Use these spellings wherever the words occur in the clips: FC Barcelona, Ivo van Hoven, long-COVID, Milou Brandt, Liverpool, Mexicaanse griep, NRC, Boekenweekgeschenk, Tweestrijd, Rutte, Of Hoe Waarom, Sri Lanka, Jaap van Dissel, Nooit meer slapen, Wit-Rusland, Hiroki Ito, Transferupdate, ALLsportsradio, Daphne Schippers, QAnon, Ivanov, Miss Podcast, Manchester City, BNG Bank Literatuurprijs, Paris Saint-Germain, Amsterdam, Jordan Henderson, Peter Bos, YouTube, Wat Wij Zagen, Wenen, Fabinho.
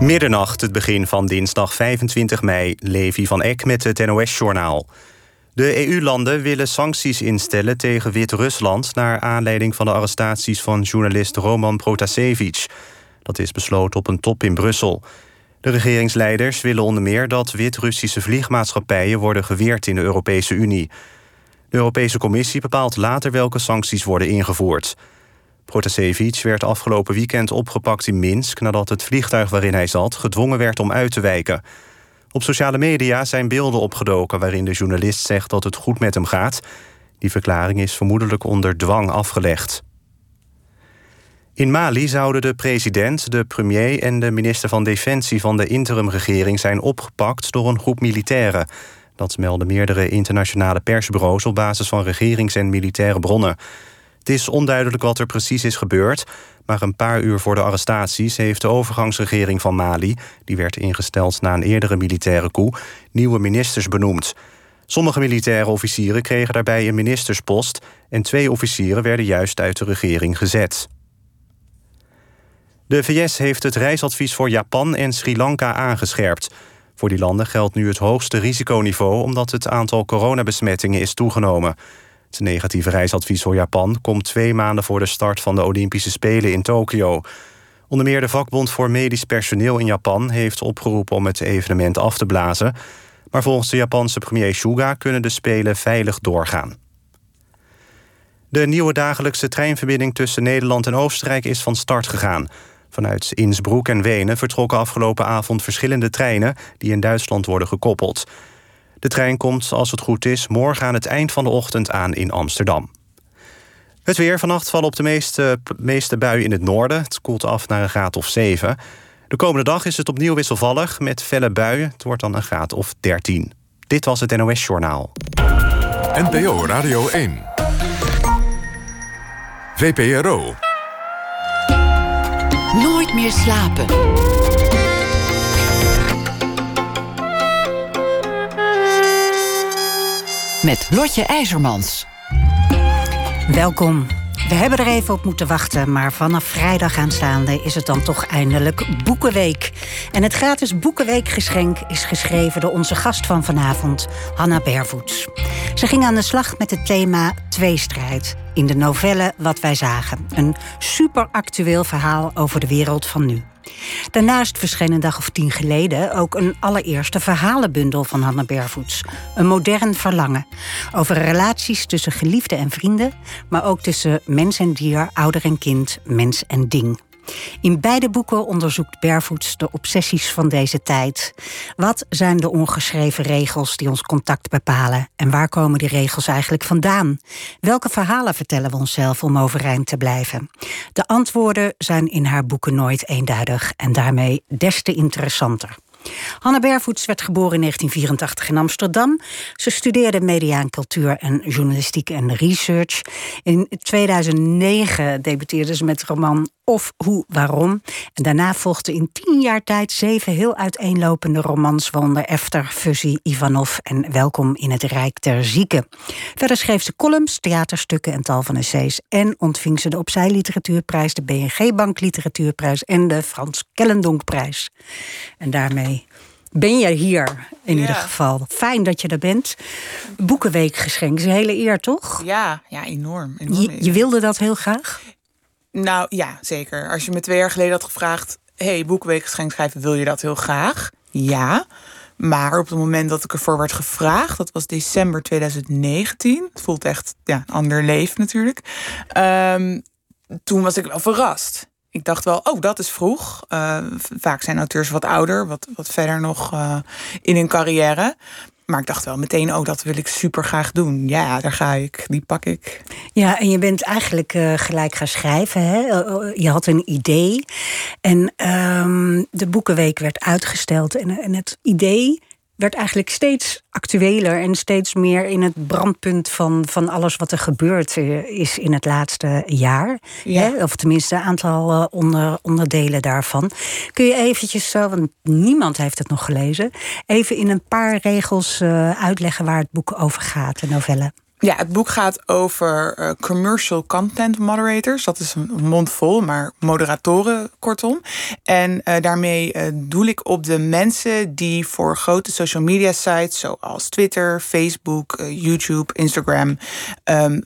Middernacht, het begin van dinsdag 25 mei, Levi van Eck met het NOS-journaal. De EU-landen willen sancties instellen tegen Wit-Rusland naar aanleiding van de arrestaties van journalist Roman Protasevich. Dat is besloten op een top in Brussel. De regeringsleiders willen onder meer dat Wit-Russische vliegmaatschappijen worden geweerd in de Europese Unie. De Europese Commissie bepaalt later welke sancties worden ingevoerd. Protasevich werd afgelopen weekend opgepakt in Minsk nadat het vliegtuig waarin hij zat gedwongen werd om uit te wijken. Op sociale media zijn beelden opgedoken waarin de journalist zegt dat het goed met hem gaat. Die verklaring is vermoedelijk onder dwang afgelegd. In Mali zouden de president, de premier en de minister van Defensie van de interimregering zijn opgepakt door een groep militairen. Dat melden meerdere internationale persbureaus op basis van regerings- en militaire bronnen. Het is onduidelijk wat er precies is gebeurd, maar een paar uur voor de arrestaties heeft de overgangsregering van Mali, die werd ingesteld na een eerdere militaire coup, nieuwe ministers benoemd. Sommige militaire officieren kregen daarbij een ministerspost en 2 officieren werden juist uit de regering gezet. De VS heeft het reisadvies voor Japan en Sri Lanka aangescherpt. Voor die landen geldt nu het hoogste risiconiveau omdat het aantal coronabesmettingen is toegenomen. Het negatieve reisadvies voor Japan komt 2 maanden voor de start van de Olympische Spelen in Tokio. Onder meer de vakbond voor medisch personeel in Japan heeft opgeroepen om het evenement af te blazen. Maar volgens de Japanse premier Suga kunnen de Spelen veilig doorgaan. De nieuwe dagelijkse treinverbinding tussen Nederland en Oostenrijk is van start gegaan. Vanuit Innsbruck en Wenen vertrokken afgelopen avond verschillende treinen die in Duitsland worden gekoppeld. De trein komt, als het goed is, morgen aan het eind van de ochtend aan in Amsterdam. Het weer. Vannacht vallen op de meeste buien in het noorden. Het koelt af naar een graad of 7. De komende dag is het opnieuw wisselvallig met felle buien. Het wordt dan een graad of 13. Dit was het NOS Journaal. NPO Radio 1. VPRO. Nooit meer slapen. Met Lotje IJzermans. Welkom. We hebben er even op moeten wachten, maar vanaf vrijdag aanstaande is het dan toch eindelijk Boekenweek. En het gratis Boekenweekgeschenk is geschreven door onze gast van vanavond, Hanna Bervoets. Ze ging aan de slag met het thema Tweestrijd in de novelle Wat Wij Zagen. Een superactueel verhaal over de wereld van nu. Daarnaast verscheen een dag of 10 geleden ook een allereerste verhalenbundel van Hanna Bervoets. Een modern verlangen. Over relaties tussen geliefden en vrienden, maar ook tussen mens en dier, ouder en kind, mens en ding. In beide boeken onderzoekt Bervoets de obsessies van deze tijd. Wat zijn de ongeschreven regels die ons contact bepalen? En waar komen die regels eigenlijk vandaan? Welke verhalen vertellen we onszelf om overeind te blijven? De antwoorden zijn in haar boeken nooit eenduidig en daarmee des te interessanter. Hanna Bervoets werd geboren in 1984 in Amsterdam. Ze studeerde media en cultuur en journalistiek en research. In 2009 debuteerde ze met de roman Of, Hoe, Waarom. En daarna volgden in 10 jaar tijd 7 heel uiteenlopende romans, waaronder Efter, Fusie, Ivanov en Welkom in het Rijk der Zieken. Verder schreef ze columns, theaterstukken en tal van essays. En ontving ze de Opzij Literatuurprijs, de BNG Bank Literatuurprijs en de Frans Kellendonkprijs. En daarmee ben je hier, in ieder geval. Fijn dat je er bent. Boekenweekgeschenk is een hele eer, toch? Ja, enorm je wilde dat heel graag? Nou ja, zeker. Als je me 2 jaar geleden had gevraagd, hey, Boekenweekgeschenk schrijven, wil je dat heel graag? Ja, maar op het moment dat ik ervoor werd gevraagd, dat was december 2019. Het voelt echt een ander leven natuurlijk. Toen was ik wel verrast. Ik dacht wel, dat is vroeg. Vaak zijn auteurs wat ouder, wat verder nog in hun carrière. Maar ik dacht wel meteen, dat wil ik super graag doen. Ja, daar ga ik, die pak ik. Ja, en je bent eigenlijk gelijk gaan schrijven. Hè? Je had een idee. En de Boekenweek werd uitgesteld. En het idee werd eigenlijk steeds actueler en steeds meer in het brandpunt van alles wat er gebeurd is in het laatste jaar. Ja. Hè? Of tenminste een aantal onderdelen daarvan. Kun je eventjes, want niemand heeft het nog gelezen, even in een paar regels uitleggen waar het boek over gaat, de novelle? Ja, het boek gaat over commercial content moderators. Dat is een mond vol, maar moderatoren kortom. En daarmee doel ik op de mensen die voor grote social media sites zoals Twitter, Facebook, YouTube, Instagram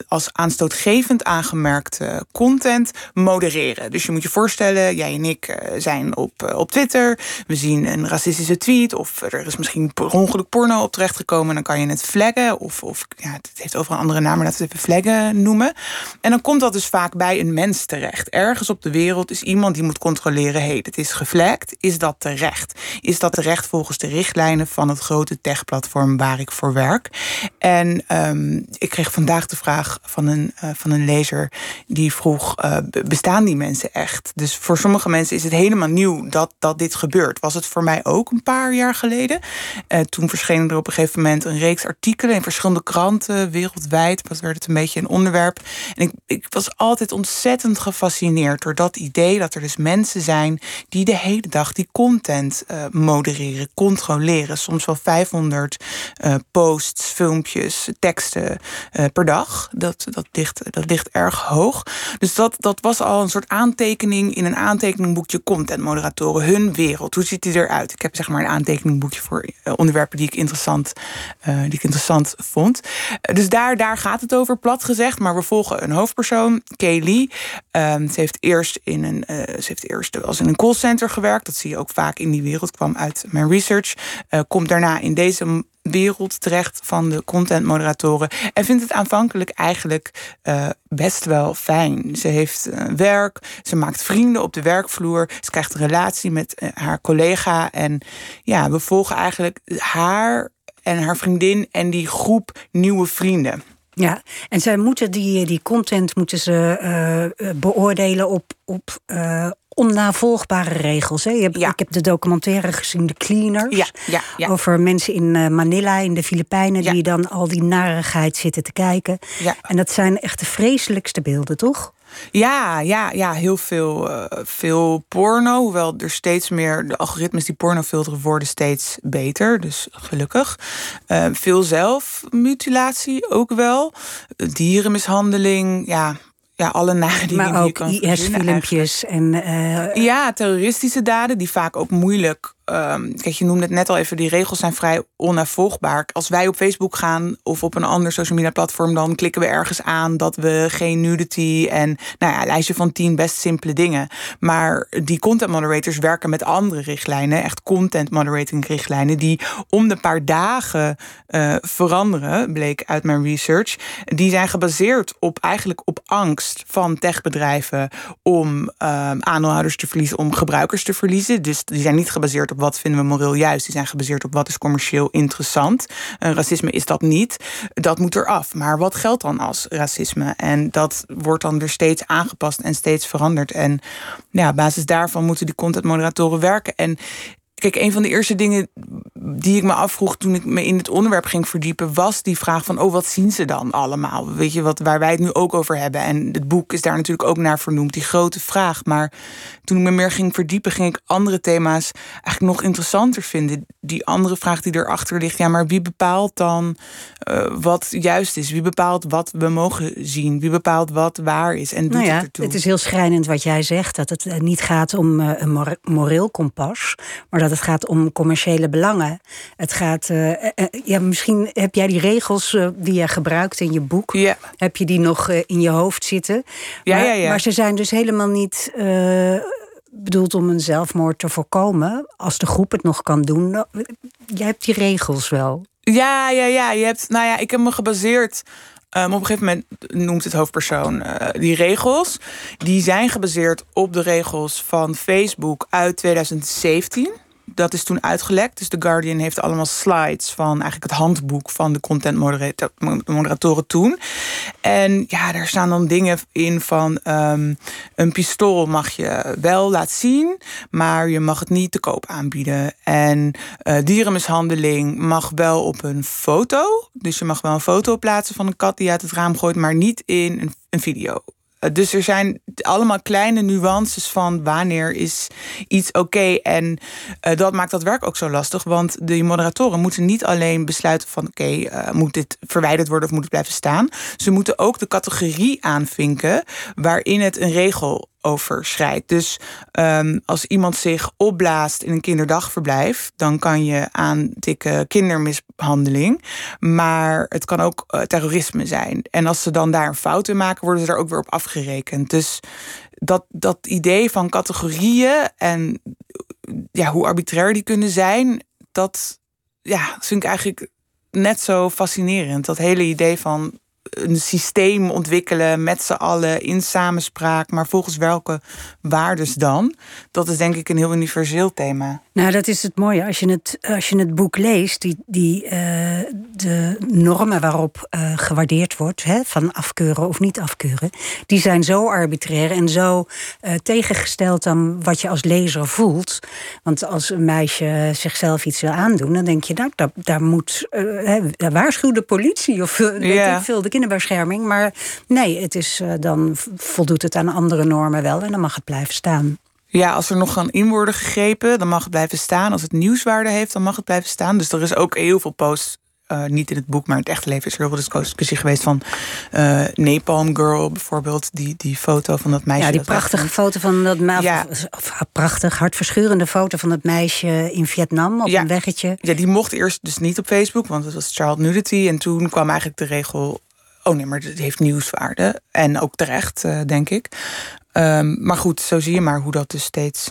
als aanstootgevend aangemerkte content modereren. Dus je moet je voorstellen, jij en ik zijn op Twitter. We zien een racistische tweet of er is misschien per ongeluk porno op terechtgekomen. Dan kan je het flaggen of ja, het heeft over een andere naam, maar laten we het even flaggen noemen. En dan komt dat dus vaak bij een mens terecht. Ergens op de wereld is iemand die moet controleren, hey, dit is geflagd, is dat terecht? Is dat terecht volgens de richtlijnen van het grote techplatform waar ik voor werk? En ik kreeg vandaag de vraag van een lezer die vroeg, bestaan die mensen echt? Dus voor sommige mensen is het helemaal nieuw dat dit gebeurt. Was het voor mij ook een paar jaar geleden? Toen verschenen er op een gegeven moment een reeks artikelen in verschillende kranten, wereldwijd, dat werd het een beetje een onderwerp. En ik was altijd ontzettend gefascineerd door dat idee dat er dus mensen zijn die de hele dag die content modereren, controleren. Soms wel 500 posts, filmpjes, teksten per dag. Dat ligt erg hoog. Dus dat was al een soort aantekening in een aantekeningboekje contentmoderatoren. Hun wereld, hoe ziet die eruit? Ik heb zeg maar een aantekeningboekje voor onderwerpen die ik interessant vond. Dus daar gaat het over, plat gezegd. Maar we volgen een hoofdpersoon, Kay Lee. Ze heeft eerst in een callcenter gewerkt. Dat zie je ook vaak in die wereld, kwam uit mijn research. Komt daarna in deze wereld terecht van de contentmoderatoren en vindt het aanvankelijk eigenlijk best wel fijn. Ze heeft werk, ze maakt vrienden op de werkvloer, ze krijgt een relatie met haar collega en ja, we volgen eigenlijk haar en haar vriendin en die groep nieuwe vrienden. Ja, en zij moeten die content moeten ze beoordelen op onnavolgbare regels. Hè? Ik heb de documentaire gezien, de Cleaners. Ja. Over mensen in Manila, in de Filipijnen, die dan al die narigheid zitten te kijken. Ja. En dat zijn echt de vreselijkste beelden, toch? Ja, heel veel porno. Hoewel er steeds meer, de algoritmes die porno filteren worden steeds beter. Dus gelukkig. Veel zelfmutilatie ook wel. Dierenmishandeling, ja. Ja, alle nare dingen die je kan verzinnen. Maar ook IS-filmpjes en... Ja, terroristische daden die vaak ook moeilijk... Kijk, je noemde het net al even, die regels zijn vrij onafvolgbaar. Als wij op Facebook gaan of op een ander social media platform... dan klikken we ergens aan dat we geen nudity... en nou ja, een lijstje van 10 best simpele dingen. Maar die content moderators werken met andere richtlijnen. Echt content moderating richtlijnen... die om de paar dagen veranderen, bleek uit mijn research. Die zijn gebaseerd op angst van techbedrijven... om aandeelhouders te verliezen, om gebruikers te verliezen. Dus die zijn niet gebaseerd op wat vinden we moreel juist. Die zijn gebaseerd op wat is commercieel interessant. Racisme is dat niet. Dat moet eraf. Maar wat geldt dan als racisme? En dat wordt dan weer steeds aangepast en steeds veranderd. En ja, op basis daarvan moeten die contentmoderatoren werken. En kijk, een van de eerste dingen die ik me afvroeg toen ik me in het onderwerp ging verdiepen, was die vraag van, wat zien ze dan allemaal? Weet je, waar wij het nu ook over hebben. En het boek is daar natuurlijk ook naar vernoemd, die grote vraag. Maar toen ik me meer ging verdiepen, ging ik andere thema's eigenlijk nog interessanter vinden. Die andere vraag die erachter ligt, ja, maar wie bepaalt dan wat juist is? Wie bepaalt wat we mogen zien? Wie bepaalt wat waar is? En doet het ertoe? Het is heel schrijnend wat jij zegt, dat het niet gaat om een moreel kompas, maar dat het gaat om commerciële belangen. Het gaat, misschien heb jij die regels die je gebruikt in je boek... Yeah. Heb je die nog in je hoofd zitten. Ja, maar, ja. Maar ze zijn dus helemaal niet... bedoeld om een zelfmoord te voorkomen... als de groep het nog kan doen. Nou, jij hebt die regels wel. Ja. Ik heb me gebaseerd... op een gegeven moment noemt het hoofdpersoon die regels. Die zijn gebaseerd op de regels van Facebook uit 2017... Dat is toen uitgelekt. Dus The Guardian heeft allemaal slides van eigenlijk het handboek van de contentmoderatoren toen. En ja, daar staan dan dingen in van een pistool mag je wel laten zien, maar je mag het niet te koop aanbieden. En dierenmishandeling mag wel op een foto. Dus je mag wel een foto plaatsen van een kat die uit het raam gooit, maar niet in een video. Dus er zijn allemaal kleine nuances van wanneer is iets oké. En dat maakt dat werk ook zo lastig. Want de moderatoren moeten niet alleen besluiten van moet dit verwijderd worden of moet het blijven staan. Ze moeten ook de categorie aanvinken waarin het een regel overschrijdt. Dus als iemand zich opblaast in een kinderdagverblijf, dan kan je aantikken kindermishandeling. Maar het kan ook terrorisme zijn. En als ze dan daar een fout in maken, worden ze daar ook weer op afgerekend. Dus dat idee van categorieën en ja, hoe arbitrair die kunnen zijn, dat ja, vind ik eigenlijk net zo fascinerend. Dat hele idee van een systeem ontwikkelen met z'n allen in samenspraak, maar volgens welke waardes dan? Dat is denk ik een heel universeel thema. Nou, dat is het mooie. Als je het boek leest, de normen waarop gewaardeerd wordt, van afkeuren of niet afkeuren, die zijn zo arbitrair en zo tegengesteld aan wat je als lezer voelt. Want als een meisje zichzelf iets wil aandoen, dan denk je, nou, daar moet waarschuw de politie of weet ik veel, de kinderbescherming. Maar nee, het is, dan voldoet het aan andere normen wel en dan mag het blijven staan. Ja, als er nog kan in worden gegrepen, dan mag het blijven staan. Als het nieuwswaarde heeft, dan mag het blijven staan. Dus er is ook heel veel post, niet in het boek, maar in het echte leven is er heel veel discussie geweest van Napalm Girl bijvoorbeeld. Die foto van dat meisje. Ja, die prachtige foto van dat meisje. Ja. Prachtig, hartverscheurende foto van dat meisje in Vietnam op een weggetje. Ja, die mocht eerst dus niet op Facebook, want het was child nudity. En toen kwam eigenlijk de regel, oh nee, maar dit heeft nieuwswaarde. En ook terecht, denk ik. Maar goed, zo zie je maar hoe dat dus steeds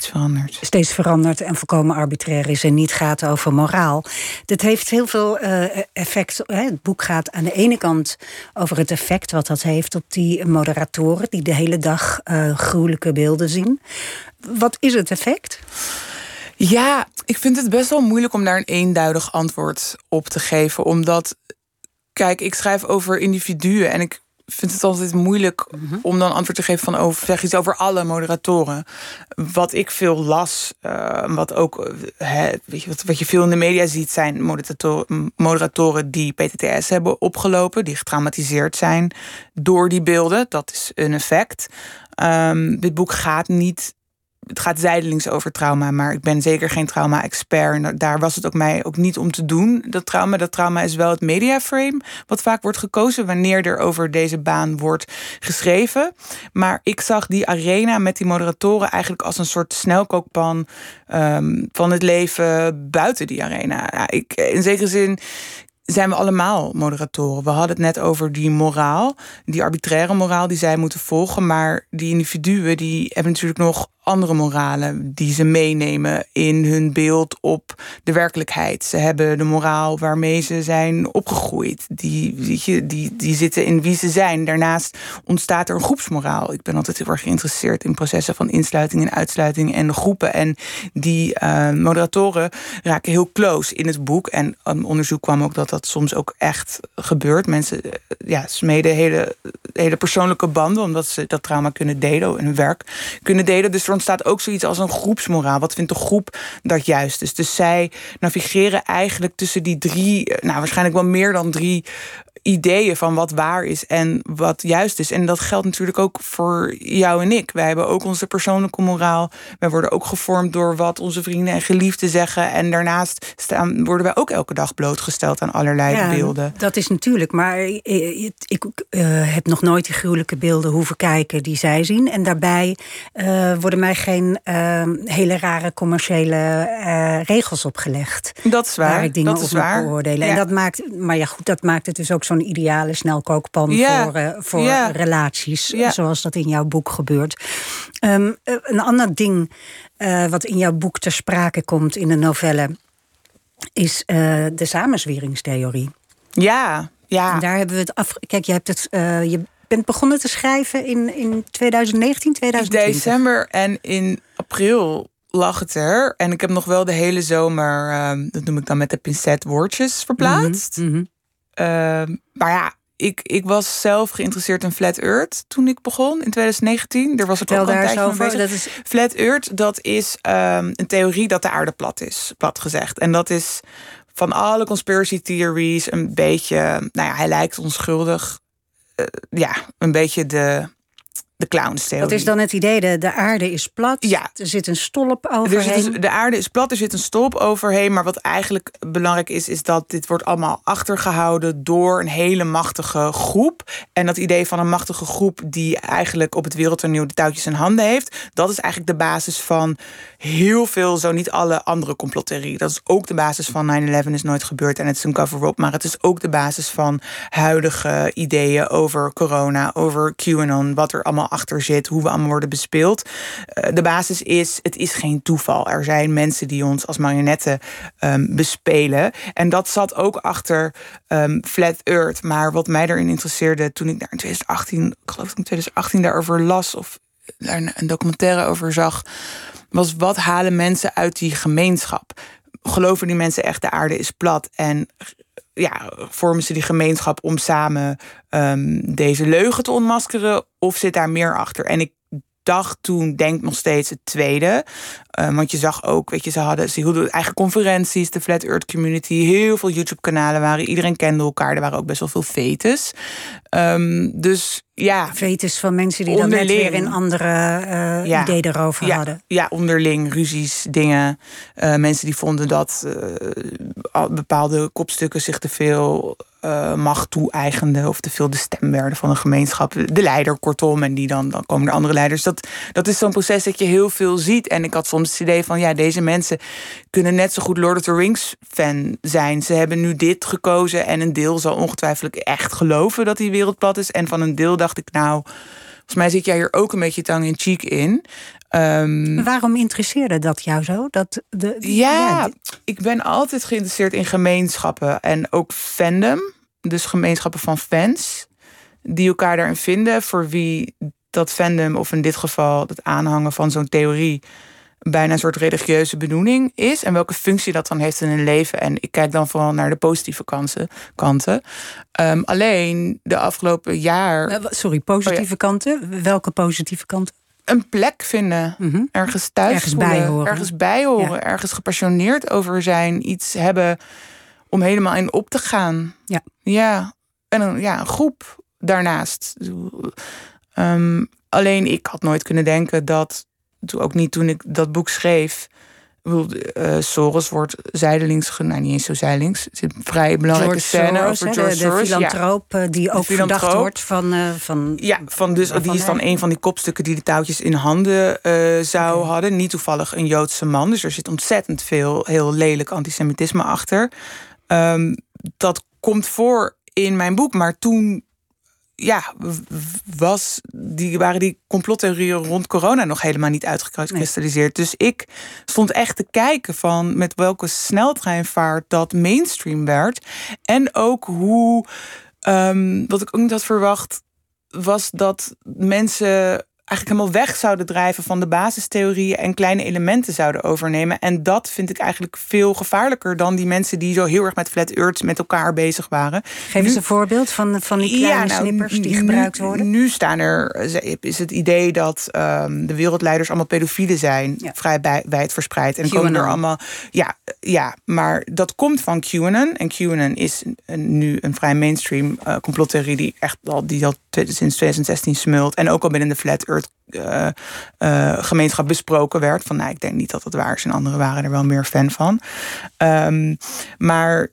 verandert. Steeds verandert en volkomen arbitrair is en niet gaat over moraal. Dit heeft heel veel effect. Het boek gaat aan de ene kant over het effect wat dat heeft op die moderatoren die de hele dag gruwelijke beelden zien. Wat is het effect? Ja, ik vind het best wel moeilijk om daar een eenduidig antwoord op te geven. Omdat, kijk, ik schrijf over individuen en ik vind het altijd moeilijk om dan antwoord te geven van zeg iets over alle moderatoren. Wat ik veel las, wat ook wat je veel in de media ziet, zijn moderatoren die PTTS hebben opgelopen, die getraumatiseerd zijn door die beelden. Dat is een effect. Dit boek gaat niet. Het gaat zijdelings over trauma, maar ik ben zeker geen trauma-expert. En daar was het ook mij ook niet om te doen, dat trauma. Dat trauma is wel het mediaframe wat vaak wordt gekozen wanneer er over deze baan wordt geschreven. Maar ik zag die arena met die moderatoren eigenlijk als een soort snelkookpan van het leven buiten die arena. Ja, in zekere zin zijn we allemaal moderatoren. We hadden het net over die moraal, die arbitraire moraal die zij moeten volgen. Maar die individuen die hebben natuurlijk nog andere moralen die ze meenemen in hun beeld op de werkelijkheid. Ze hebben de moraal waarmee ze zijn opgegroeid. Die zitten in wie ze zijn. Daarnaast ontstaat er een groepsmoraal. Ik ben altijd heel erg geïnteresseerd in processen van insluiting en uitsluiting en de groepen. En die moderatoren raken heel close in het boek. En onderzoek kwam ook dat soms ook echt gebeurt. Mensen smeden hele persoonlijke banden, omdat ze dat trauma kunnen delen en hun werk kunnen delen. Dus er ontstaat ook zoiets als een groepsmoraal. Wat vindt de groep dat juist is? Dus zij navigeren eigenlijk tussen die drie, waarschijnlijk wel meer dan drie ideeën van wat waar is en wat juist is. En dat geldt natuurlijk ook voor jou en ik. Wij hebben ook onze persoonlijke moraal. Wij worden ook gevormd door wat onze vrienden en geliefden zeggen. En daarnaast worden wij ook elke dag blootgesteld aan allerlei beelden. Dat is natuurlijk, maar ik heb nog nooit die gruwelijke beelden hoeven kijken die zij zien. En daarbij worden mij geen hele rare commerciële regels opgelegd. Dat is waar. Waar ik dingen dat is op waar. Moet beoordelen. Ja. En dat maakt, dat maakt het dus ook zo'n ideale snelkookpan voor relaties, zoals dat in jouw boek gebeurt. Een ander ding wat in jouw boek ter sprake komt in de novelle is de samenzweringstheorie. Ja, ja. En daar hebben we het Kijk, je hebt het. Je bent begonnen te schrijven in 2019, 2020. In december en in april lag het er. En ik heb nog wel de hele zomer, dat noem ik dan met de pincet, woordjes verplaatst. Mm-hmm. Maar ja, ik was zelf geïnteresseerd in Flat Earth toen ik begon in 2019. Er was ook al een tijdje van bezig. Flat Earth, dat is een theorie dat de aarde plat is, plat gezegd. En dat is van alle conspiracy theories een beetje, hij lijkt onschuldig. een beetje de clownstheorie. Dat is dan het idee, de aarde is plat, ja. Er zit een stolp overheen. De aarde is plat, er zit een stolp overheen. Maar wat eigenlijk belangrijk is dat dit wordt allemaal achtergehouden door een hele machtige groep. En dat idee van een machtige groep die eigenlijk op het wereldtoneel de touwtjes in handen heeft, dat is eigenlijk de basis van heel veel, zo niet alle andere complottheorie. Dat is ook de basis van 9-11 is nooit gebeurd en het is een cover-up. Maar het is ook de basis van huidige ideeën over corona, over QAnon, wat er allemaal achter zit, hoe we allemaal worden bespeeld. De basis is, het is geen toeval. Er zijn mensen die ons als marionetten bespelen. En dat zat ook achter Flat Earth. Maar wat mij daarin interesseerde, toen ik daar in 2018, ik geloof dat ik in 2018 daarover las of daar een documentaire over zag, was: wat halen mensen uit die gemeenschap? Geloven die mensen echt de aarde is plat? En ja, vormen ze die gemeenschap om samen deze leugen te ontmaskeren? Of zit daar meer achter? En ik dacht toen, denk nog steeds het tweede. Want je zag ook, weet je, ze hielden eigen conferenties, de Flat Earth Community, heel veel YouTube-kanalen waren, iedereen kende elkaar, er waren ook best wel veel fetes. Dus ja. Fetes van mensen die dan net weer een andere idee daarover hadden. Ja, onderling, ruzies, dingen. Mensen die vonden dat bepaalde kopstukken zich te veel macht toe-eigenden of te veel de stem werden van een gemeenschap. De leider, kortom, en die dan komen er andere leiders. Dat is zo'n proces dat je heel veel ziet. En ik had soms het idee van, ja, deze mensen kunnen net zo goed Lord of the Rings-fan zijn. Ze hebben nu dit gekozen en een deel zal ongetwijfeld echt geloven dat die wereld plat is. En van een deel dacht ik, nou, volgens mij zit jij hier ook een beetje tang in cheek in. Waarom interesseerde dat jou zo? Ik ben altijd geïnteresseerd in gemeenschappen en ook fandom. Dus gemeenschappen van fans die elkaar daarin vinden, voor wie dat fandom, of in dit geval het aanhangen van zo'n theorie, bijna een soort religieuze benoeming is. En welke functie dat dan heeft in hun leven. En ik kijk dan vooral naar de positieve kanten. Alleen de afgelopen jaar... Sorry, positieve kanten? Welke positieve kanten? Een plek vinden, ergens thuis voelen, ergens bij horen, ja. Ergens gepassioneerd over zijn, iets hebben om helemaal in op te gaan. Ja. Ja. En een groep daarnaast. Alleen ik had nooit kunnen denken dat, ook niet toen ik dat boek schreef. Soros wordt zijdelings niet eens zo zijdelings. Er zit een vrij belangrijke scène over George Soros. De filantroop, ja. Die ook verdacht wordt die is dan een van die kopstukken die de touwtjes in handen hadden. Niet toevallig een Joodse man. Dus er zit ontzettend veel heel lelijk antisemitisme achter. Dat komt voor in mijn boek, maar toen waren die complottheorieën rond corona nog helemaal niet uitgekristalliseerd. Nee. Dus ik stond echt te kijken van met welke sneltreinvaart dat mainstream werd. En ook hoe, wat ik ook niet had verwacht, was dat mensen eigenlijk helemaal weg zouden drijven van de basistheorieën en kleine elementen zouden overnemen. En dat vind ik eigenlijk veel gevaarlijker dan die mensen die zo heel erg met Flat Earth met elkaar bezig waren. Geef eens een voorbeeld van die kleine snippers die gebruikt worden. Nu is het idee dat de wereldleiders allemaal pedofielen zijn, vrij wijd verspreid. En komen er allemaal. Ja, maar dat komt van QAnon. En QAnon is nu een vrij mainstream complottheorie die echt al sinds 2016 smult. En ook al binnen de Flat Earth gemeenschap besproken werd. Van, nou, ik denk niet dat dat waar is. En anderen waren er wel meer fan van. Maar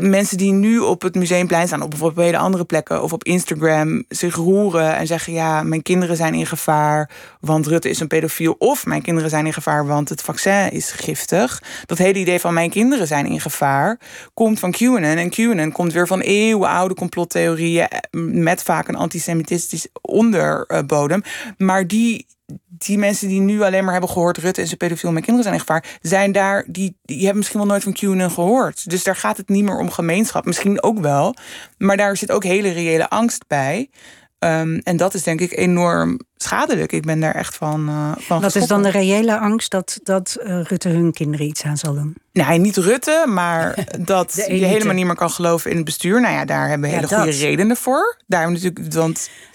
mensen die nu op het Museumplein staan, of op hele andere plekken, of op Instagram zich roeren en zeggen, ja, mijn kinderen zijn in gevaar, want Rutte is een pedofiel, of mijn kinderen zijn in gevaar, want het vaccin is giftig. Dat hele idee van mijn kinderen zijn in gevaar komt van QAnon. En QAnon komt weer van eeuwenoude complottheorieën met vaak een antisemitistisch onderbodem. Maar die mensen die nu alleen maar hebben gehoord, Rutte is een pedofiel, mijn kinderen zijn in gevaar, zijn daar, die hebben misschien wel nooit van QAnon gehoord. Dus daar gaat het niet meer om gemeenschap. Misschien ook wel. Maar daar zit ook hele reële angst bij. En dat is denk ik enorm schadelijk. Ik ben daar echt van geschokken. Wat is dan de reële angst dat Rutte hun kinderen iets aan zal doen? Nee, niet Rutte, maar dat je helemaal niet meer kan geloven in het bestuur. Nou ja, daar hebben we goede redenen voor.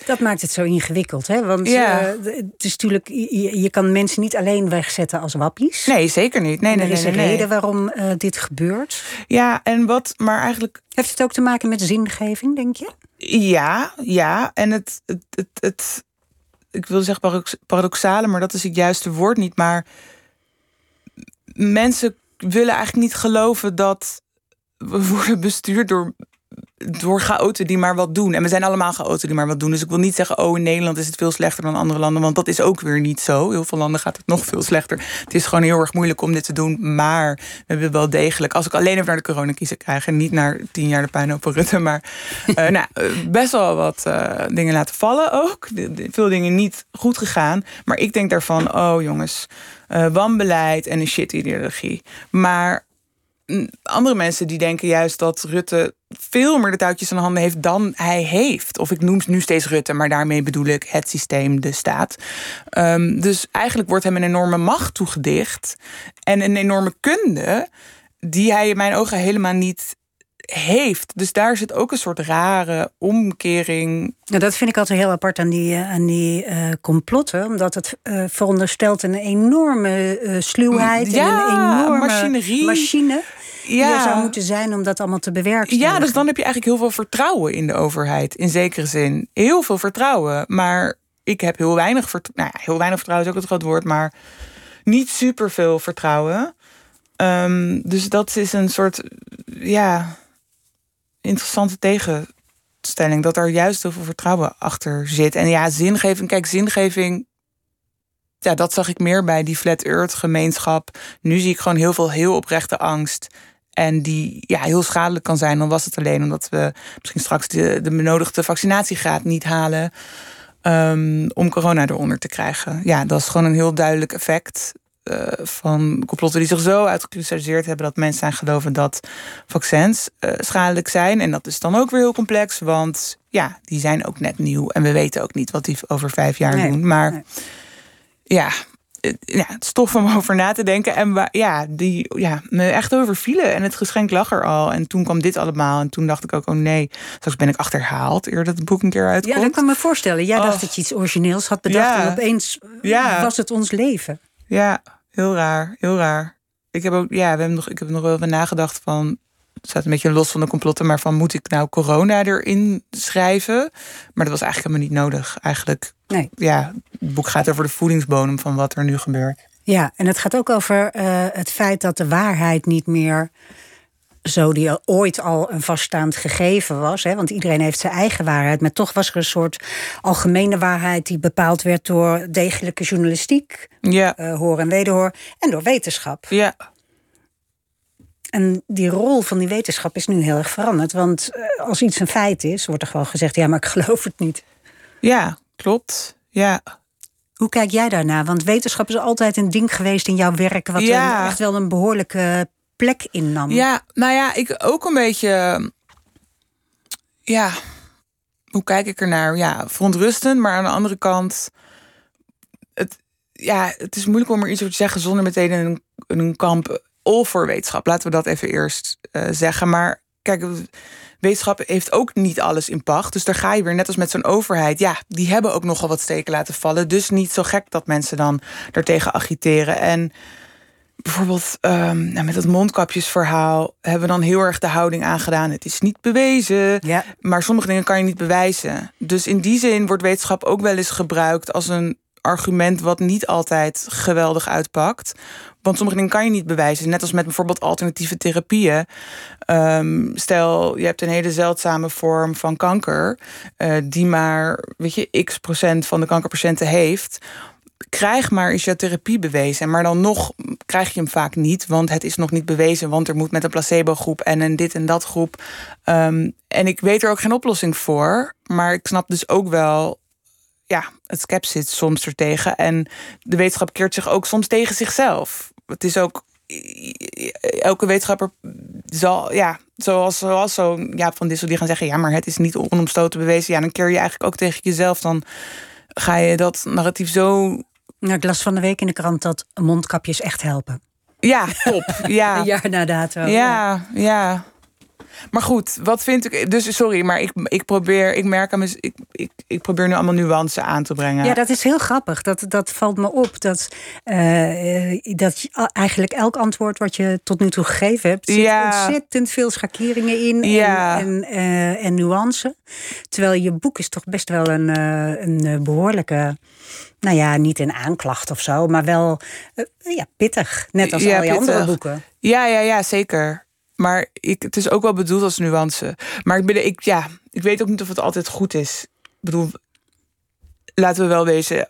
Dat maakt het zo ingewikkeld, hè? Want het is natuurlijk, je kan mensen niet alleen wegzetten als wappies. Nee, zeker niet. Er is een reden waarom dit gebeurt. Ja, maar eigenlijk... Heeft het ook te maken met zingeving, denk je? Ja. En het ik wil zeggen paradoxale, maar dat is het juiste woord niet. Maar mensen willen eigenlijk niet geloven dat we worden bestuurd door chaoten die maar wat doen. En we zijn allemaal chaoten die maar wat doen. Dus ik wil niet zeggen, in Nederland is het veel slechter dan andere landen. Want dat is ook weer niet zo. Heel veel landen gaat het nog veel slechter. Het is gewoon heel erg moeilijk om dit te doen. Maar we hebben wel degelijk... Als ik alleen even naar de coronakiezer krijg... en niet naar 10 jaar de puinhoop van Rutte... maar best wel wat dingen laten vallen ook. Veel dingen niet goed gegaan. Maar ik denk daarvan, jongens... wanbeleid en een shit-ideologie. Maar... Andere mensen die denken juist dat Rutte veel meer de touwtjes aan de handen heeft dan hij heeft. Of ik noem nu steeds Rutte, maar daarmee bedoel ik het systeem, de staat. Dus eigenlijk wordt hem een enorme macht toegedicht. En een enorme kunde die hij in mijn ogen helemaal niet heeft. Dus daar zit ook een soort rare omkering. Nou, dat vind ik altijd heel apart aan die complotten. Omdat het veronderstelt een enorme sluwheid en een enorme machine. Ja. Die er zou moeten zijn om dat allemaal te bewerkstelligen. Ja, dus dan heb je eigenlijk heel veel vertrouwen in de overheid. In zekere zin. Heel veel vertrouwen. Maar ik heb heel weinig vertrouwen. Nou ja, heel weinig vertrouwen is ook het groot woord. Maar niet superveel vertrouwen. Dus dat is een soort... ja. Interessante tegenstelling, dat er juist heel veel vertrouwen achter zit. En ja, zingeving, kijk, ja, dat zag ik meer bij die Flat Earth gemeenschap. Nu zie ik gewoon heel oprechte angst. En die heel schadelijk kan zijn. Dan was het alleen omdat we misschien straks de benodigde vaccinatiegraad niet halen om corona eronder te krijgen. Ja, dat is gewoon een heel duidelijk effect van complotten die zich zo uitgekristalliseerd hebben dat mensen aan geloven dat vaccins schadelijk zijn. En dat is dan ook weer heel complex, want ja, die zijn ook net nieuw. En we weten ook niet wat die over 5 jaar doen. Maar het is tof om over na te denken. En me echt overvielen. En het geschenk lag er al. En toen kwam dit allemaal. En toen dacht ik ook, straks ben ik achterhaald eer dat het boek een keer uitkomt. Ja, dat kan ik me voorstellen. Jij dacht dat je iets origineels had bedacht. En opeens was het ons leven. Ja, heel raar. Ik heb ook, ik heb nog wel even nagedacht van... Het staat een beetje los van de complotten, maar van... moet ik nou corona erin schrijven? Maar dat was eigenlijk helemaal niet nodig. Eigenlijk, het boek gaat over de voedingsbodem van wat er nu gebeurt. Ja, en het gaat ook over het feit dat de waarheid niet meer... zo die ooit al een vaststaand gegeven was. Hè? Want iedereen heeft zijn eigen waarheid. Maar toch was er een soort algemene waarheid... die bepaald werd door degelijke journalistiek. Ja. Hoor en wederhoor. En door wetenschap. Ja. En die rol van die wetenschap is nu heel erg veranderd. Want als iets een feit is, wordt er gewoon gezegd... ja, maar ik geloof het niet. Ja, klopt. Ja. Hoe kijk jij daarna? Want wetenschap is altijd een ding geweest in jouw werk... wat echt wel een behoorlijke... plek innam. Ja, nou ja, ik ook een beetje... ja, hoe kijk ik ernaar? Ja, verontrustend, maar aan de andere kant... het is moeilijk om er iets over te zeggen... zonder meteen een kamp all voor wetenschap. Laten we dat even eerst zeggen. Maar kijk, wetenschap heeft ook niet alles in pacht. Dus daar ga je weer, net als met zo'n overheid... ja, die hebben ook nogal wat steken laten vallen. Dus niet zo gek dat mensen dan daartegen agiteren. En... bijvoorbeeld met dat mondkapjesverhaal... hebben we dan heel erg de houding aangedaan. Het is niet bewezen, maar sommige dingen kan je niet bewijzen. Dus in die zin wordt wetenschap ook wel eens gebruikt... als een argument wat niet altijd geweldig uitpakt. Want sommige dingen kan je niet bewijzen. Net als met bijvoorbeeld alternatieve therapieën. Stel, je hebt een hele zeldzame vorm van kanker... die maar, x% van de kankerpatiënten heeft... krijg maar is jouw therapie bewezen. Maar dan nog krijg je hem vaak niet. Want het is nog niet bewezen. Want er moet met een placebo-groep en een dit en dat groep. En ik weet er ook geen oplossing voor. Maar ik snap dus ook wel... het sceptisch soms ertegen. En de wetenschap keert zich ook soms tegen zichzelf. Het is ook... elke wetenschapper zal... zoals zo'n Jaap van Dissel die gaan zeggen... ja, maar het is niet onomstoten bewezen. Ja, dan keer je eigenlijk ook tegen jezelf. Dan ga je dat narratief zo... Ik las van de week in de krant dat mondkapjes echt helpen. Ja, top. Ja. Een jaar na dato. Ja. Maar goed, wat vind ik... Dus sorry, maar ik probeer nu allemaal nuances aan te brengen. Ja, dat is heel grappig. Dat valt me op. Dat eigenlijk elk antwoord wat je tot nu toe gegeven hebt... zit ontzettend veel schakeringen in en nuance. Terwijl je boek is toch best wel een behoorlijke... Nou ja, niet een aanklacht of zo, maar wel pittig. Net als al die andere boeken. Ja, zeker. Maar het is ook wel bedoeld als nuance. Maar ik weet ook niet of het altijd goed is. Ik bedoel, laten we wel wezen...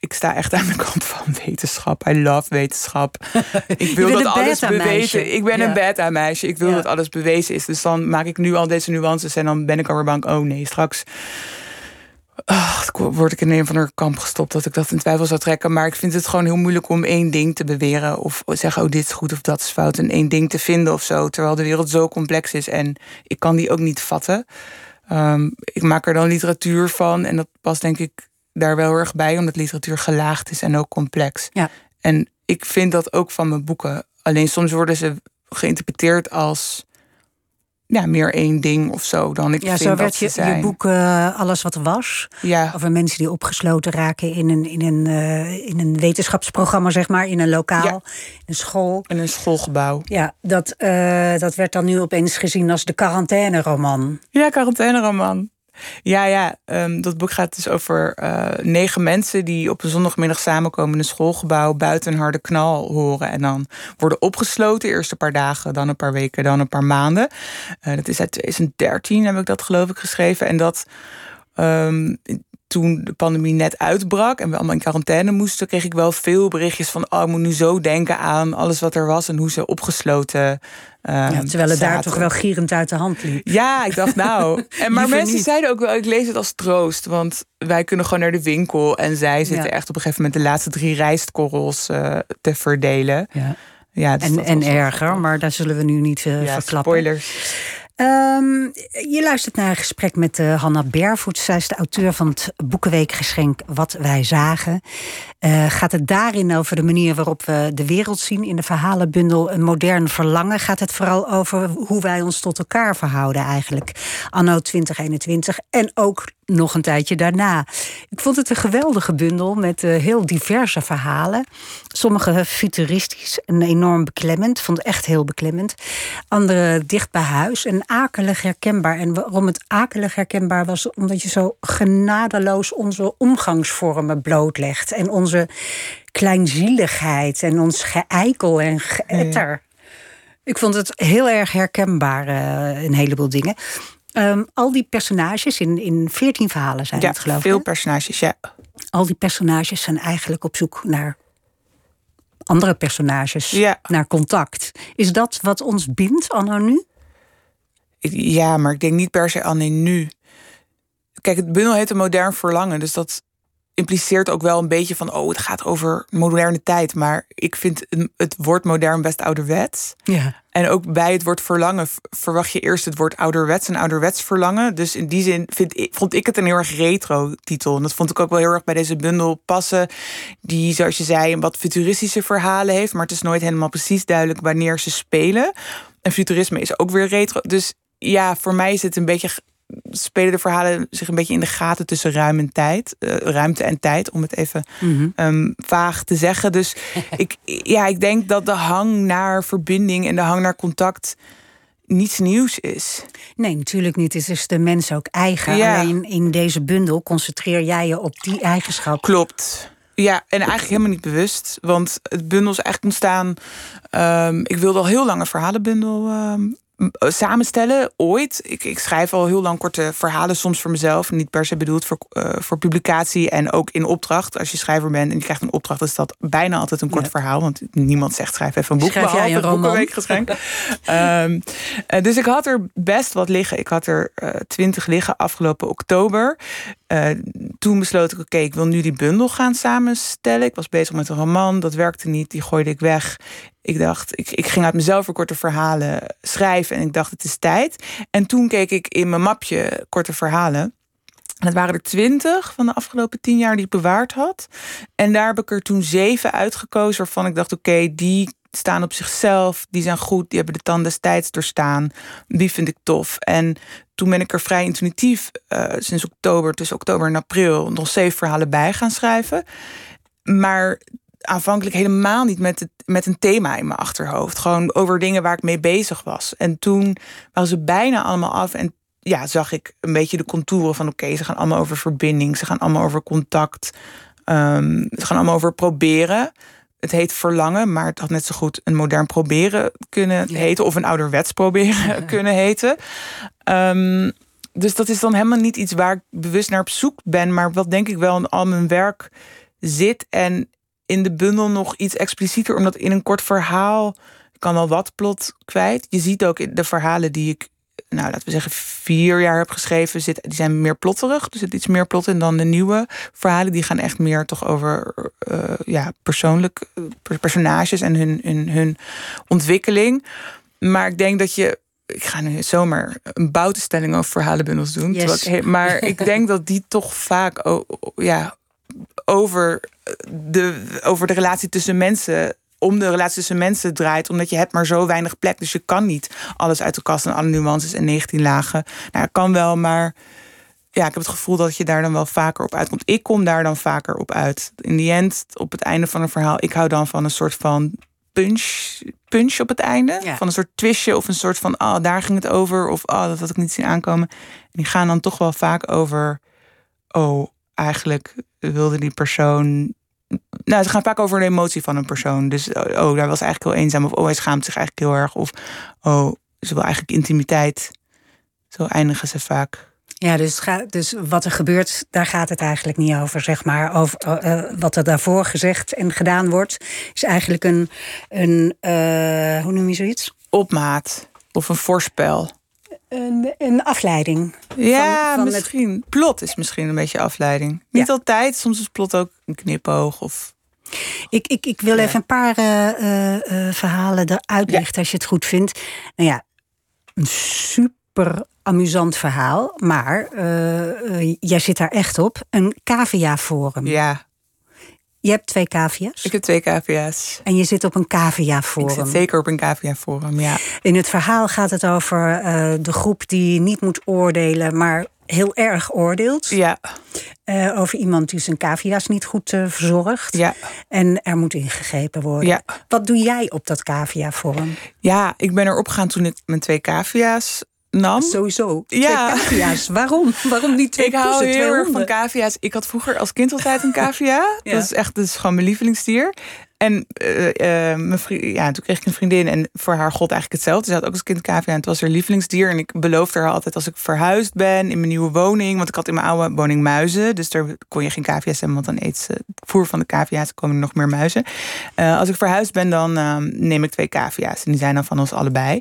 Ik sta echt aan de kant van wetenschap. I love wetenschap. Ik wil dat alles bewezen. Ik ben een beta-meisje. Ik wil dat alles bewezen is. Dus dan maak ik nu al deze nuances... en dan ben ik alweer bang. Oh nee, straks... word ik in een van haar kamp gestopt dat ik dat in twijfel zou trekken. Maar ik vind het gewoon heel moeilijk om één ding te beweren. Of zeggen, oh, dit is goed of dat is fout. En één ding te vinden of zo. Terwijl de wereld zo complex is. En ik kan die ook niet vatten. Ik maak er dan literatuur van. En dat past denk ik daar wel erg bij. Omdat literatuur gelaagd is en ook complex. Ja. En ik vind dat ook van mijn boeken. Alleen soms worden ze geïnterpreteerd als... Ja, meer één ding of zo dan ik vind dat ze zijn. Ja, zo werd je boek Alles wat er was. Ja. Over mensen die opgesloten raken in een wetenschapsprogramma, zeg maar. In een lokaal, een school. In een schoolgebouw. Ja, dat werd dan nu opeens gezien als de quarantaineroman. Ja, quarantaineroman. Ja. Dat boek gaat dus over 9 mensen die op een zondagmiddag samenkomen in een schoolgebouw, buiten een harde knal horen en dan worden opgesloten. Eerst een paar dagen, dan een paar weken, dan een paar maanden. Dat is uit 2013 heb ik dat geloof ik geschreven. En dat toen de pandemie net uitbrak en we allemaal in quarantaine moesten, kreeg ik wel veel berichtjes van ik moet nu zo denken aan alles wat er was en hoe ze opgesloten terwijl het zaten. Daar toch wel gierend uit de hand liep. Ja, ik dacht nou. Maar mensen zeiden ook wel, ik lees het als troost. Want wij kunnen gewoon naar de winkel. En zij zitten echt op een gegeven moment de laatste 3 rijstkorrels te verdelen. Ja. Ja, dus en erger, wel. Maar daar zullen we nu niet verklappen. Spoilers. Je luistert naar een gesprek met Hanna Bervoets. Zij is de auteur van het Boekenweekgeschenk Wat Wij Zagen. Gaat het daarin over de manier waarop we de wereld zien? In de verhalenbundel Een Modern Verlangen gaat het vooral over hoe wij ons tot elkaar verhouden eigenlijk. Anno 2021 en ook nog een tijdje daarna. Ik vond het een geweldige bundel met heel diverse verhalen. Sommige futuristisch en enorm beklemmend. Vond het echt heel beklemmend. Andere dicht bij huis en akelig herkenbaar. En waarom het akelig herkenbaar was... omdat je zo genadeloos onze omgangsvormen blootlegt... en onze kleinzieligheid en ons geëikel en geëtter. Ik vond het heel erg herkenbaar, een heleboel dingen... al die personages, in 14 verhalen zijn het geloof ik. Ja, veel personages, ja. Al die personages zijn eigenlijk op zoek naar andere personages, naar contact. Is dat wat ons bindt, anno nu? Ja, maar ik denk niet per se anno nu. Kijk, het bundel heet Een Modern Verlangen, dus dat impliceert ook wel een beetje van... het gaat over moderne tijd. Maar ik vind het woord modern best ouderwets. Ja. En ook bij het woord verlangen verwacht je eerst het woord ouderwets... en ouderwets verlangen. Dus in die zin vond ik het een heel erg retro-titel. En dat vond ik ook wel heel erg bij deze bundel passen... die, zoals je zei, een wat futuristische verhalen heeft... maar het is nooit helemaal precies duidelijk wanneer ze spelen. En futurisme is ook weer retro. Dus ja, voor mij is het een beetje... spelen de verhalen zich een beetje in de gaten tussen ruimte en tijd, om het even vaag te zeggen. Dus ik denk dat de hang naar verbinding en de hang naar contact niets nieuws is. Nee, natuurlijk niet. Het is de mens ook eigen. Ja. Alleen in deze bundel concentreer jij je op die eigenschap. Klopt. Ja, en eigenlijk helemaal niet bewust. Want het bundel is eigenlijk ontstaan... ik wilde al heel lang een verhalenbundel... samenstellen, ooit. Ik schrijf al heel lang korte verhalen, soms voor mezelf. Niet per se bedoeld voor publicatie en ook in opdracht. Als je schrijver bent en je krijgt een opdracht... is dat bijna altijd een kort verhaal. Want niemand zegt, schrijf even een boek. Schrijf jij een Boekenweekgeschenk. Dus ik had er best wat liggen. Ik had er 20 liggen afgelopen oktober. Toen besloot ik, oké, ik wil nu die bundel gaan samenstellen. Ik was bezig met een roman, dat werkte niet. Die gooide ik weg. Ik dacht, ik ging uit mezelf voor korte verhalen schrijven... en ik dacht, het is tijd. En toen keek ik in mijn mapje korte verhalen. Dat waren er 20 van de afgelopen 10 jaar die ik bewaard had. En daar heb ik er toen 7 uitgekozen waarvan ik dacht, oké, die staan op zichzelf, die zijn goed, die hebben de tand des tijds doorstaan. Die vind ik tof. En toen ben ik er vrij intuïtief sinds oktober, tussen oktober en april, nog 7 verhalen bij gaan schrijven. Maar aanvankelijk helemaal niet met een thema in mijn achterhoofd. Gewoon over dingen waar ik mee bezig was. En toen waren ze bijna allemaal af en ja, zag ik een beetje de contouren van oké, ze gaan allemaal over verbinding, ze gaan allemaal over contact, ze gaan allemaal over proberen. Het heet verlangen, maar het had net zo goed een modern proberen kunnen heten of een ouderwets proberen kunnen heten. Dus dat is dan helemaal niet iets waar ik bewust naar op zoek ben, maar wat denk ik wel in al mijn werk zit en in de bundel nog iets explicieter, omdat in een kort verhaal kan al wat plot kwijt. Je ziet ook in de verhalen die ik, nou, laten we zeggen 4 jaar heb geschreven, die zijn meer plotterig. Er zit iets meer plot in dan de nieuwe verhalen. Die gaan echt meer toch over persoonlijk personages en hun ontwikkeling. Maar ik denk dat ik ga nu zomaar een boutenstelling over verhalenbundels doen. Yes. Maar ik denk dat die toch vaak over de relatie tussen mensen, om de relatie tussen mensen draait, omdat je hebt maar zo weinig plek. Dus je kan niet alles uit de kast en alle nuances en 19 lagen. Nou, kan wel, maar ja, ik heb het gevoel dat je daar dan wel vaker op uitkomt. Ik kom daar dan vaker op uit. In the end, op het einde van een verhaal, ik hou dan van een soort van punch op het einde. Ja. Van een soort twistje of een soort van, daar ging het over. Of, dat had ik niet zien aankomen. En die gaan dan toch wel vaak over, eigenlijk wilde die persoon... Nou, ze gaan vaak over de emotie van een persoon. Dus, daar was eigenlijk heel eenzaam. Of, hij schaamt zich eigenlijk heel erg. Of, ze wil eigenlijk intimiteit. Zo eindigen ze vaak. Ja, dus wat er gebeurt, daar gaat het eigenlijk niet over, zeg maar. Over wat er daarvoor gezegd en gedaan wordt, is eigenlijk een hoe noem je zoiets? Opmaat. Of een voorspel. Een afleiding. Ja, van misschien. Plot is misschien een beetje afleiding. Niet altijd, soms is plot ook een knipoog. Of... Ik wil even een paar verhalen eruit lichten als je het goed vindt. Nou ja, een super amusant verhaal, maar jij zit daar echt op. Een cavia-forum. Ja. Je hebt 2 cavia's? Ik heb 2 cavia's. En je zit op een cavia-forum? Ik zit zeker op een cavia-forum, ja. In het verhaal gaat het over de groep die niet moet oordelen, maar heel erg oordeelt. Ja. Over iemand die zijn cavia's niet goed verzorgt. Ja. En er moet ingegrepen worden. Ja. Wat doe jij op dat cavia-forum? Ja, ik ben erop gegaan toen ik mijn 2 cavia's nam. Sowieso. Ja. 2 cavia's. Waarom? Waarom niet 2 poezen? Ik hou heel erg van cavia's. Ik had vroeger als kind altijd een cavia. Ja. Dat is gewoon mijn lievelingsdier. En toen kreeg ik een vriendin en voor haar gold eigenlijk hetzelfde. Ze had ook als kind cavia en het was haar lievelingsdier. En ik beloofde haar altijd als ik verhuisd ben in mijn nieuwe woning. Want ik had in mijn oude woning muizen. Dus daar kon je geen cavia's hebben, want dan eet ze het voer van de cavia's. Komen er nog meer muizen. Als ik verhuisd ben, dan neem ik 2 cavia's. En die zijn dan van ons allebei.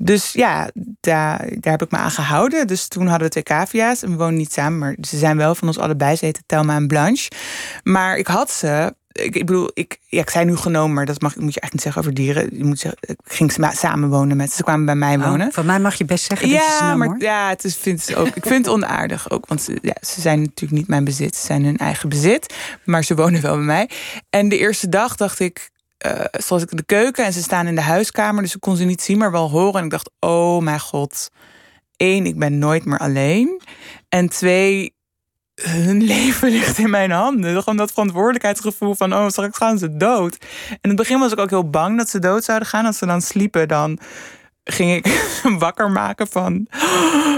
Dus ja, daar heb ik me aan gehouden. Dus toen hadden we 2 cavia's. En we woonden niet samen, maar ze zijn wel van ons allebei. Ze heten Thelma en Blanche. Maar ik had ze... Ik zei nu genomen, maar dat moet je eigenlijk niet zeggen over dieren. Je moet zeggen, ik ging samen wonen met ze. Ze kwamen bij mij wonen. Van mij mag je best zeggen dat je ze nam, maar hoor. Ja, ik vind het onaardig ook. Want ze zijn natuurlijk niet mijn bezit. Ze zijn hun eigen bezit. Maar ze wonen wel bij mij. En de eerste dag dacht ik, zoals ik in de keuken en ze staan in de huiskamer. Dus ik kon ze niet zien, maar wel horen. En ik dacht, oh mijn god. 1, ik ben nooit meer alleen. En 2... hun leven ligt in mijn handen. Gewoon dat verantwoordelijkheidsgevoel van, straks gaan ze dood. En in het begin was ik ook heel bang dat ze dood zouden gaan. Als ze dan sliepen, dan ging ik wakker maken van,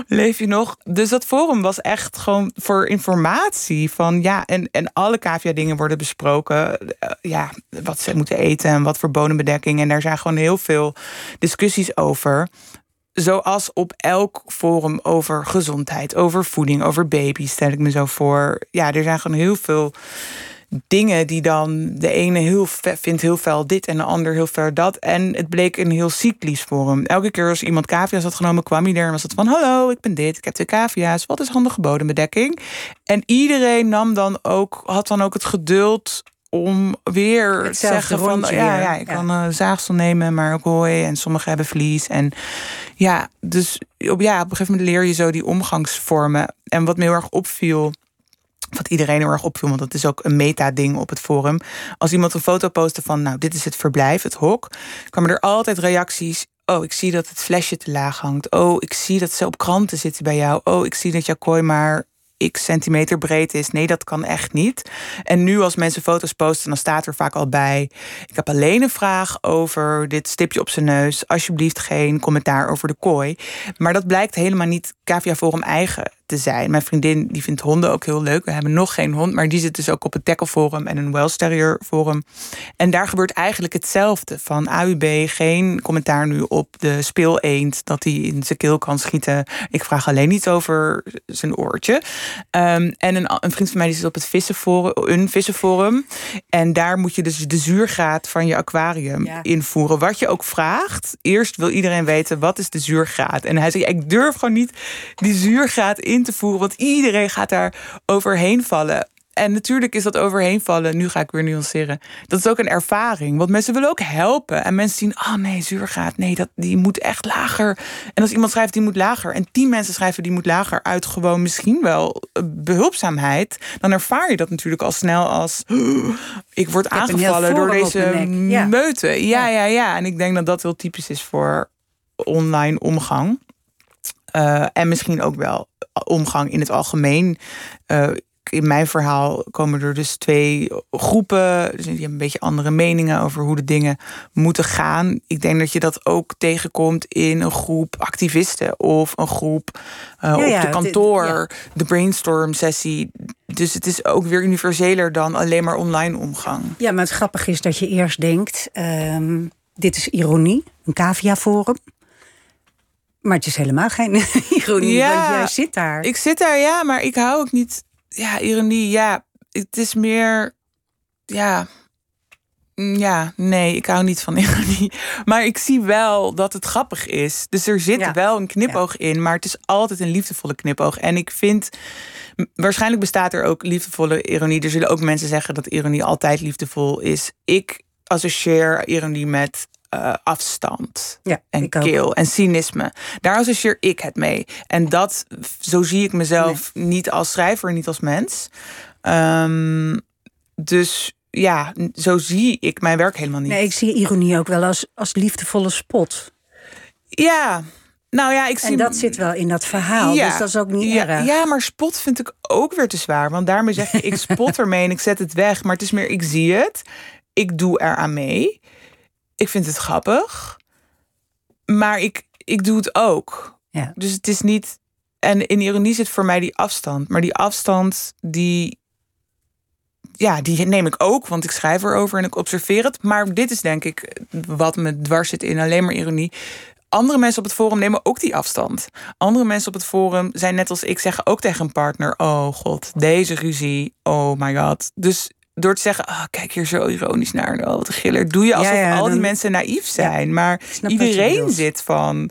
leef je nog? Dus dat forum was echt gewoon voor informatie. Van en alle cavia-dingen worden besproken. Ja, wat ze moeten eten en wat voor bodembedekking. En daar zijn gewoon heel veel discussies over. Zoals op elk forum over gezondheid, over voeding, over baby's, stel ik me zo voor. Ja, er zijn gewoon heel veel dingen die dan de ene vindt heel fel dit en de ander heel fel dat. En het bleek een heel cyclisch forum. Elke keer als iemand cavia's had genomen, kwam hij er en was het van, hallo, ik ben dit, ik heb 2 cavia's. Wat is handige bodembedekking? En iedereen had dan ook het geduld om weer te zeggen van, ik kan zaagsel nemen, maar ook hooi. En sommigen hebben vlies. En ja, dus op een gegeven moment leer je zo die omgangsvormen. En wat me heel erg opviel, wat iedereen heel erg opviel, want dat is ook een meta-ding op het forum. Als iemand een foto postte van, nou, dit is het verblijf, het hok, kwamen er altijd reacties. Oh, ik zie dat het flesje te laag hangt. Oh, ik zie dat ze op kranten zitten bij jou. Oh, ik zie dat jouw kooi maar x centimeter breed is. Nee, dat kan echt niet. En nu als mensen foto's posten, dan staat er vaak al bij, ik heb alleen een vraag over dit stipje op zijn neus. Alsjeblieft geen commentaar over de kooi. Maar dat blijkt helemaal niet Cavia Forum eigen te zijn. Mijn vriendin die vindt honden ook heel leuk. We hebben nog geen hond, maar die zit dus ook op het tackleforum en een Welsh Terrier forum. En daar gebeurt eigenlijk hetzelfde. Van AUB, geen commentaar nu op de speeleend, dat hij in zijn keel kan schieten. Ik vraag alleen iets over zijn oortje. En een vriend van mij die zit op het vissenforum. En daar moet je dus de zuurgraad van je aquarium invoeren. Wat je ook vraagt, eerst wil iedereen weten, wat is de zuurgraad? En hij zei, ik durf gewoon niet die zuurgraad in te voeren, want iedereen gaat daar overheen vallen. En natuurlijk is dat overheen vallen, nu ga ik weer nuanceren, dat is ook een ervaring, want mensen willen ook helpen. En mensen zien, oh nee, zuurgraad, nee, die moet echt lager. En als iemand schrijft, die moet lager, en 10 mensen schrijven, die moet lager, uit gewoon misschien wel behulpzaamheid, dan ervaar je dat natuurlijk al snel als, ik word aangevallen door deze meute. Ja. En ik denk dat dat heel typisch is voor online omgang. En misschien ook wel omgang in het algemeen. In mijn verhaal komen er dus 2 groepen. Dus die hebben een beetje andere meningen over hoe de dingen moeten gaan. Ik denk dat je dat ook tegenkomt in een groep activisten of een groep op de kantoor, de brainstorm sessie. Dus het is ook weer universeler dan alleen maar online omgang. Ja, maar het grappige is dat je eerst denkt, dit is ironie, een caviaforum. Maar het is helemaal geen ironie, want jij zit daar. Ik zit daar, maar ik hou ook niet... het is meer... ik hou niet van ironie. Maar ik zie wel dat het grappig is. Dus er zit wel een knipoog in, maar het is altijd een liefdevolle knipoog. En ik vind... Waarschijnlijk bestaat er ook liefdevolle ironie. Er zullen ook mensen zeggen dat ironie altijd liefdevol is. Ik associeer ironie met... afstand en keel en cynisme. Daar associeer ik het mee. En dat, zo zie ik mezelf niet als schrijver, niet als mens. Dus zo zie ik mijn werk helemaal niet. Nee, ik zie ironie ook wel als liefdevolle spot. Ja, nou ja, ik zie... En dat zit wel in dat verhaal, dus dat is ook niet erg. Ja, maar spot vind ik ook weer te zwaar. Want daarmee zeg je, ik spot ermee en ik zet het weg. Maar het is meer, ik zie het, ik doe eraan mee... Ik vind het grappig, maar ik doe het ook. Ja. Dus het is niet... En in ironie zit voor mij die afstand. Maar die afstand, die neem ik ook, want ik schrijf erover en ik observeer het. Maar dit is denk ik wat me dwars zit in alleen maar ironie. Andere mensen op het forum nemen ook die afstand. Andere mensen op het forum zijn net als ik, zeggen ook tegen een partner... Oh god, deze ruzie, oh my god. Dus... Door te zeggen, kijk hier zo ironisch naar. Oh, wat een giller. Doe je alsof al die mensen naïef zijn. Ja, maar iedereen zit van...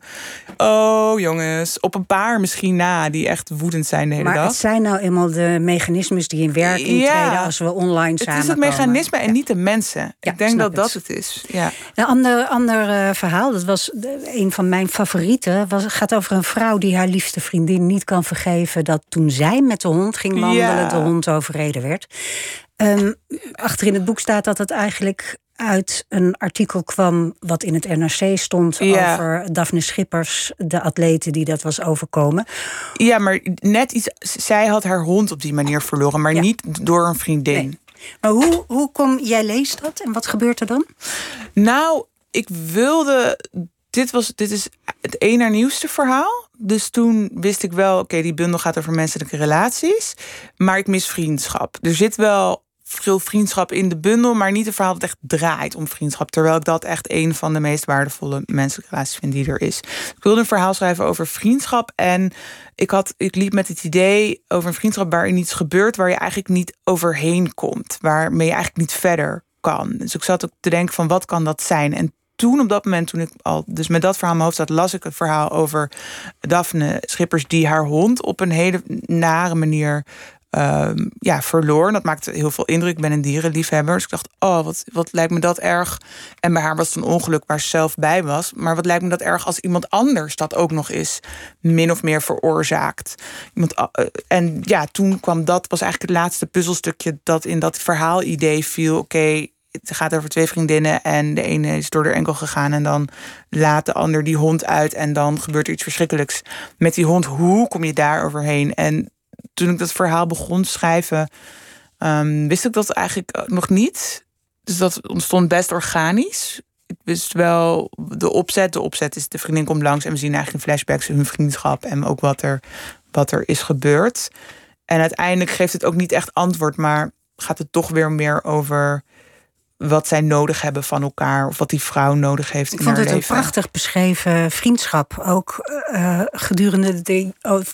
Oh, jongens. Op een paar misschien na die echt woedend zijn de hele dag. Maar het zijn nou eenmaal de mechanismes die in werking treden... als we online samenkomen. Het is het mechanisme en niet de mensen. Ja, ik denk dat het is. Ja. Een ander verhaal, dat was een van mijn favorieten... gaat over een vrouw die haar liefste vriendin niet kan vergeven... dat toen zij met de hond ging wandelen, de hond overreden werd... achter in het boek staat dat het eigenlijk uit een artikel kwam... wat in het NRC stond over Daphne Schippers... de atlete die dat was overkomen. Ja, maar net iets... Zij had haar hond op die manier verloren... maar niet door een vriendin. Nee. Maar hoe kom jij leest dat en wat gebeurt er dan? Nou, ik wilde... Dit is het een naar nieuwste verhaal. Dus toen wist ik wel, oké, die bundel gaat over menselijke relaties. Maar ik mis vriendschap. Er zit wel veel vriendschap in de bundel... maar niet een verhaal dat echt draait om vriendschap. Terwijl ik dat echt een van de meest waardevolle menselijke relaties vind die er is. Ik wilde een verhaal schrijven over vriendschap... en ik liep met het idee over een vriendschap waarin iets gebeurt... waar je eigenlijk niet overheen komt. Waarmee je eigenlijk niet verder kan. Dus ik zat ook te denken van, wat kan dat zijn? En toen op dat moment, toen ik al dus met dat verhaal in mijn hoofd zat... las ik het verhaal over Daphne Schippers... die haar hond op een hele nare manier verloor. En dat maakte heel veel indruk. Ik ben een dierenliefhebber. Dus ik dacht, oh, wat lijkt me dat erg. En bij haar was het een ongeluk waar ze zelf bij was. Maar wat lijkt me dat erg als iemand anders dat ook nog is min of meer veroorzaakt. Toen kwam dat, was eigenlijk het laatste puzzelstukje dat in dat verhaalidee viel. Oké, het gaat over twee vriendinnen en de ene is door haar enkel gegaan en dan laat de ander die hond uit en dan gebeurt er iets verschrikkelijks met die hond. Hoe kom je daar overheen? En toen ik dat verhaal begon schrijven, wist ik dat eigenlijk nog niet. Dus dat ontstond best organisch. Ik wist wel de opzet. De opzet is de vriendin komt langs en we zien eigenlijk in flashbacks hun vriendschap en ook wat er is gebeurd. En uiteindelijk geeft het ook niet echt antwoord, maar gaat het toch weer meer over wat zij nodig hebben van elkaar of wat die vrouw nodig heeft in haar leven. Ik vond het een prachtig beschreven vriendschap, ook gedurende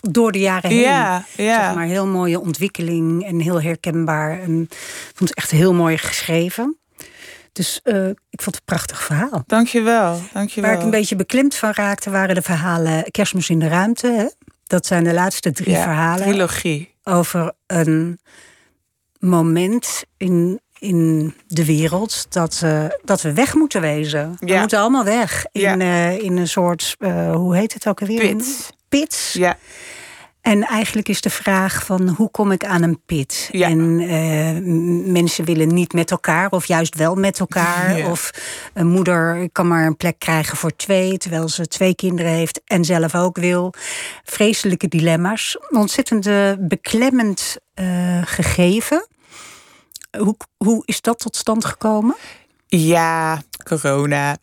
door de jaren heen. Ja. Zeg maar, heel mooie ontwikkeling en heel herkenbaar. En ik vond het echt heel mooi geschreven. Dus ik vond het een prachtig verhaal. Dankjewel. Waar ik een beetje beklemd van raakte waren de verhalen Kerstmis in de Ruimte. Hè? Dat zijn de laatste drie verhalen. Trilogie. Over een moment in de wereld dat we weg moeten wezen. We moeten allemaal weg in een soort, hoe heet het ook alweer? Pits. Ja. En eigenlijk is de vraag van hoe kom ik aan een pit? Ja. En mensen willen niet met elkaar of juist wel met elkaar. Ja. Of een moeder kan maar een plek krijgen voor twee, terwijl ze twee kinderen heeft en zelf ook wil. Vreselijke dilemma's. Ontzettend beklemmend gegeven. Hoe is dat tot stand gekomen? Ja, corona.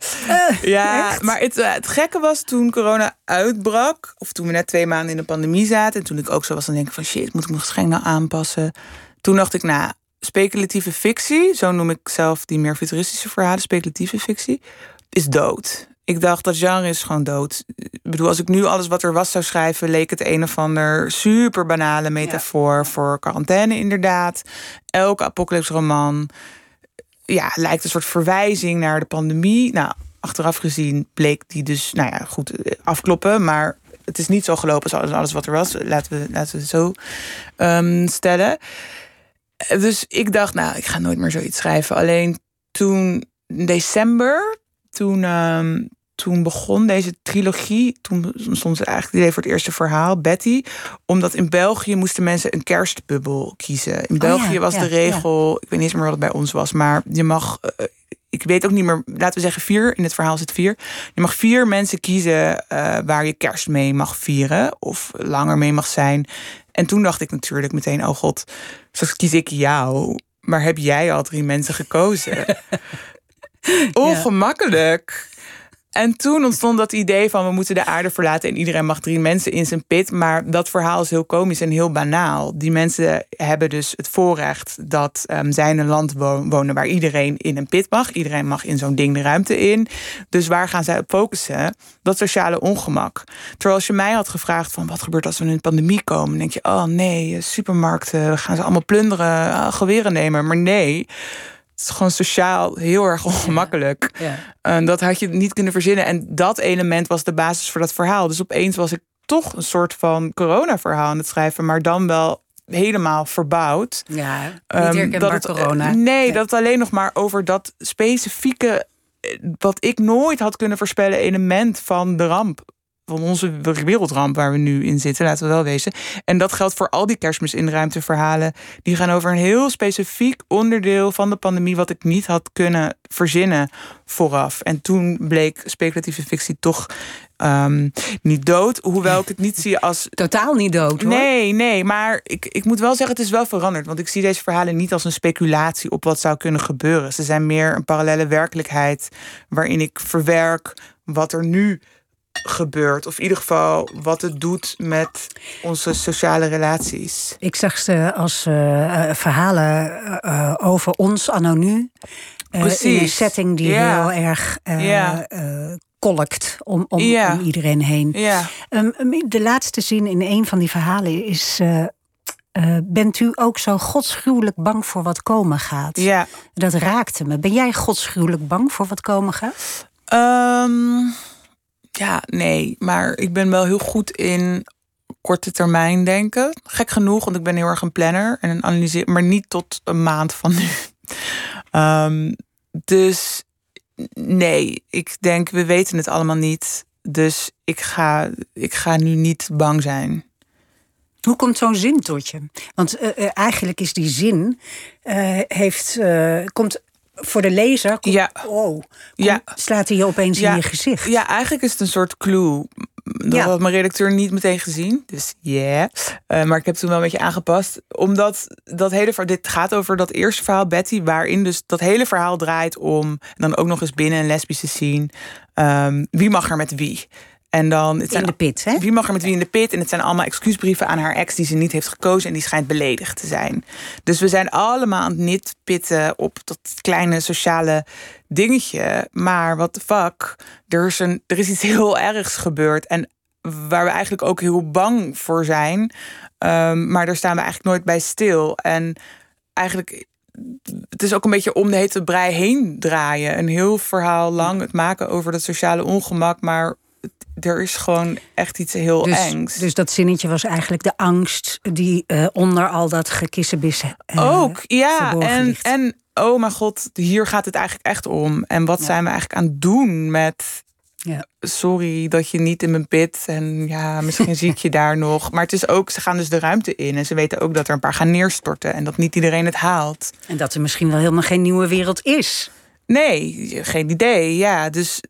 Echt? Maar het gekke was toen corona uitbrak, of toen we net 2 maanden in de pandemie zaten, en toen ik ook zo was, dan denk ik van shit, moet ik mijn geschenk nou aanpassen? Toen dacht ik, speculatieve fictie, zo noem ik zelf die meer futuristische verhalen, speculatieve fictie, is dood. Ik dacht, dat genre is gewoon dood. Ik bedoel, als ik nu alles wat er was zou schrijven, leek het een of ander super banale metafoor voor quarantaine inderdaad. Elke apocalypsroman lijkt een soort verwijzing naar de pandemie. Achteraf gezien bleek die dus, goed, afkloppen. Maar het is niet zo gelopen als alles wat er was. Laten we het zo stellen. Dus ik dacht, ik ga nooit meer zoiets schrijven. Alleen toen in december, toen begon deze trilogie. Toen stond ze eigenlijk het idee voor het eerste verhaal, Betty. Omdat in België moesten mensen een kerstbubbel kiezen. In België was de regel, ik weet niet eens meer wat het bij ons was, maar je mag, ik weet ook niet meer, laten we zeggen 4, in het verhaal zit 4. Je mag 4 mensen kiezen waar je kerst mee mag vieren of langer mee mag zijn. En toen dacht ik natuurlijk meteen, oh god, straks kies ik jou, maar heb jij al 3 mensen gekozen? Ongemakkelijk. En toen ontstond dat idee van we moeten de aarde verlaten en iedereen mag 3 mensen in zijn pit. Maar dat verhaal is heel komisch en heel banaal. Die mensen hebben dus het voorrecht dat zij in een land wonen waar iedereen in een pit mag. Iedereen mag in zo'n ding de ruimte in. Dus waar gaan zij op focussen? Dat sociale ongemak. Terwijl als je mij had gevraagd van wat gebeurt als we in een pandemie komen? Dan denk je, oh nee, supermarkten, we gaan ze allemaal plunderen, geweren nemen. Maar nee, het is gewoon sociaal heel erg ongemakkelijk. Ja. Dat had je niet kunnen verzinnen. En dat element was de basis voor dat verhaal. Dus opeens was ik toch een soort van corona-verhaal aan het schrijven, maar dan wel helemaal verbouwd. Ja, niet herkenbaar corona. Dat het alleen nog maar over dat specifieke, wat ik nooit had kunnen voorspellen, element van de ramp. Van onze wereldramp waar we nu in zitten, laten we wel wezen. En dat geldt voor al die Kerstmis in de Ruimte verhalen. Die gaan over een heel specifiek onderdeel van de pandemie wat ik niet had kunnen verzinnen vooraf. En toen bleek speculatieve fictie toch niet dood. Hoewel ik het niet zie als totaal niet dood, hoor. Nee. Maar ik moet wel zeggen, het is wel veranderd. Want ik zie deze verhalen niet als een speculatie op wat zou kunnen gebeuren. Ze zijn meer een parallele werkelijkheid waarin ik verwerk wat er nu gebeurt. Of in ieder geval wat het doet met onze sociale relaties. Ik zag ze als verhalen over ons anno nu. In een setting die heel erg kolkt om iedereen heen. Yeah. De laatste zin in een van die verhalen is bent u ook zo godsgruwelijk bang voor wat komen gaat? Yeah. Dat raakte me. Ben jij godsgruwelijk bang voor wat komen gaat? Ja, nee, maar ik ben wel heel goed in korte termijn denken. Gek genoeg, want ik ben heel erg een planner en een analyseer, maar niet tot een maand van nu. Dus nee, ik denk, we weten het allemaal niet. Dus ik ga nu niet bang zijn. Hoe komt zo'n zin tot je? Want eigenlijk is die zin... komt voor de lezer... Slaat hij je opeens in je gezicht. Ja, eigenlijk is het een soort clue. Dat had mijn redacteur niet meteen gezien. Dus maar ik heb toen wel een beetje aangepast. Omdat dat hele verhaal... Dit gaat over dat eerste verhaal, Betty... waarin dus dat hele verhaal draait om... en dan ook nog eens binnen een lesbische scene... wie mag er met wie... En dan, het zijn, in de pit, hè? Wie mag er met wie in de pit? En het zijn allemaal excuusbrieven aan haar ex die ze niet heeft gekozen... en die schijnt beledigd te zijn. Dus we zijn allemaal aan het nitpitten op dat kleine sociale dingetje. Maar what the fuck, er is iets heel ergs gebeurd... en waar we eigenlijk ook heel bang voor zijn. Maar daar staan we eigenlijk nooit bij stil. En eigenlijk... Het is ook een beetje om de hete brei heen draaien. Een heel verhaal lang het maken over dat sociale ongemak... maar er is gewoon echt iets heel engs. Dus dat zinnetje was eigenlijk de angst... die onder al dat gekissenbis ook, verborgen ligt. En oh mijn god, hier gaat het eigenlijk echt om. En wat zijn we eigenlijk aan het doen met... Ja. Sorry dat je niet in mijn pit... en ja, misschien zie ik je daar nog. Maar het is ook, ze gaan dus de ruimte in... en ze weten ook dat er een paar gaan neerstorten... en dat niet iedereen het haalt. En dat er misschien wel helemaal geen nieuwe wereld is... Nee, geen idee. Ja, dus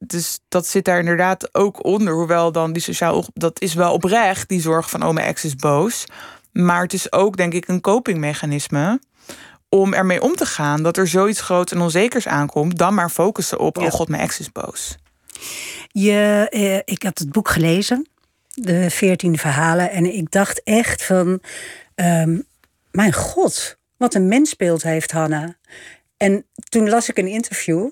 dat zit daar inderdaad ook onder. Hoewel dan die sociaal... Dat is wel oprecht, die zorg van... oh, mijn ex is boos. Maar het is ook, denk ik, een copingmechanisme... om ermee om te gaan dat er zoiets groots en onzekers aankomt... dan maar focussen op, oh god, mijn ex is boos. Ik had het boek gelezen, de 14 verhalen... en ik dacht echt van... mijn god, wat een mensbeeld heeft Hanna... En toen las ik een interview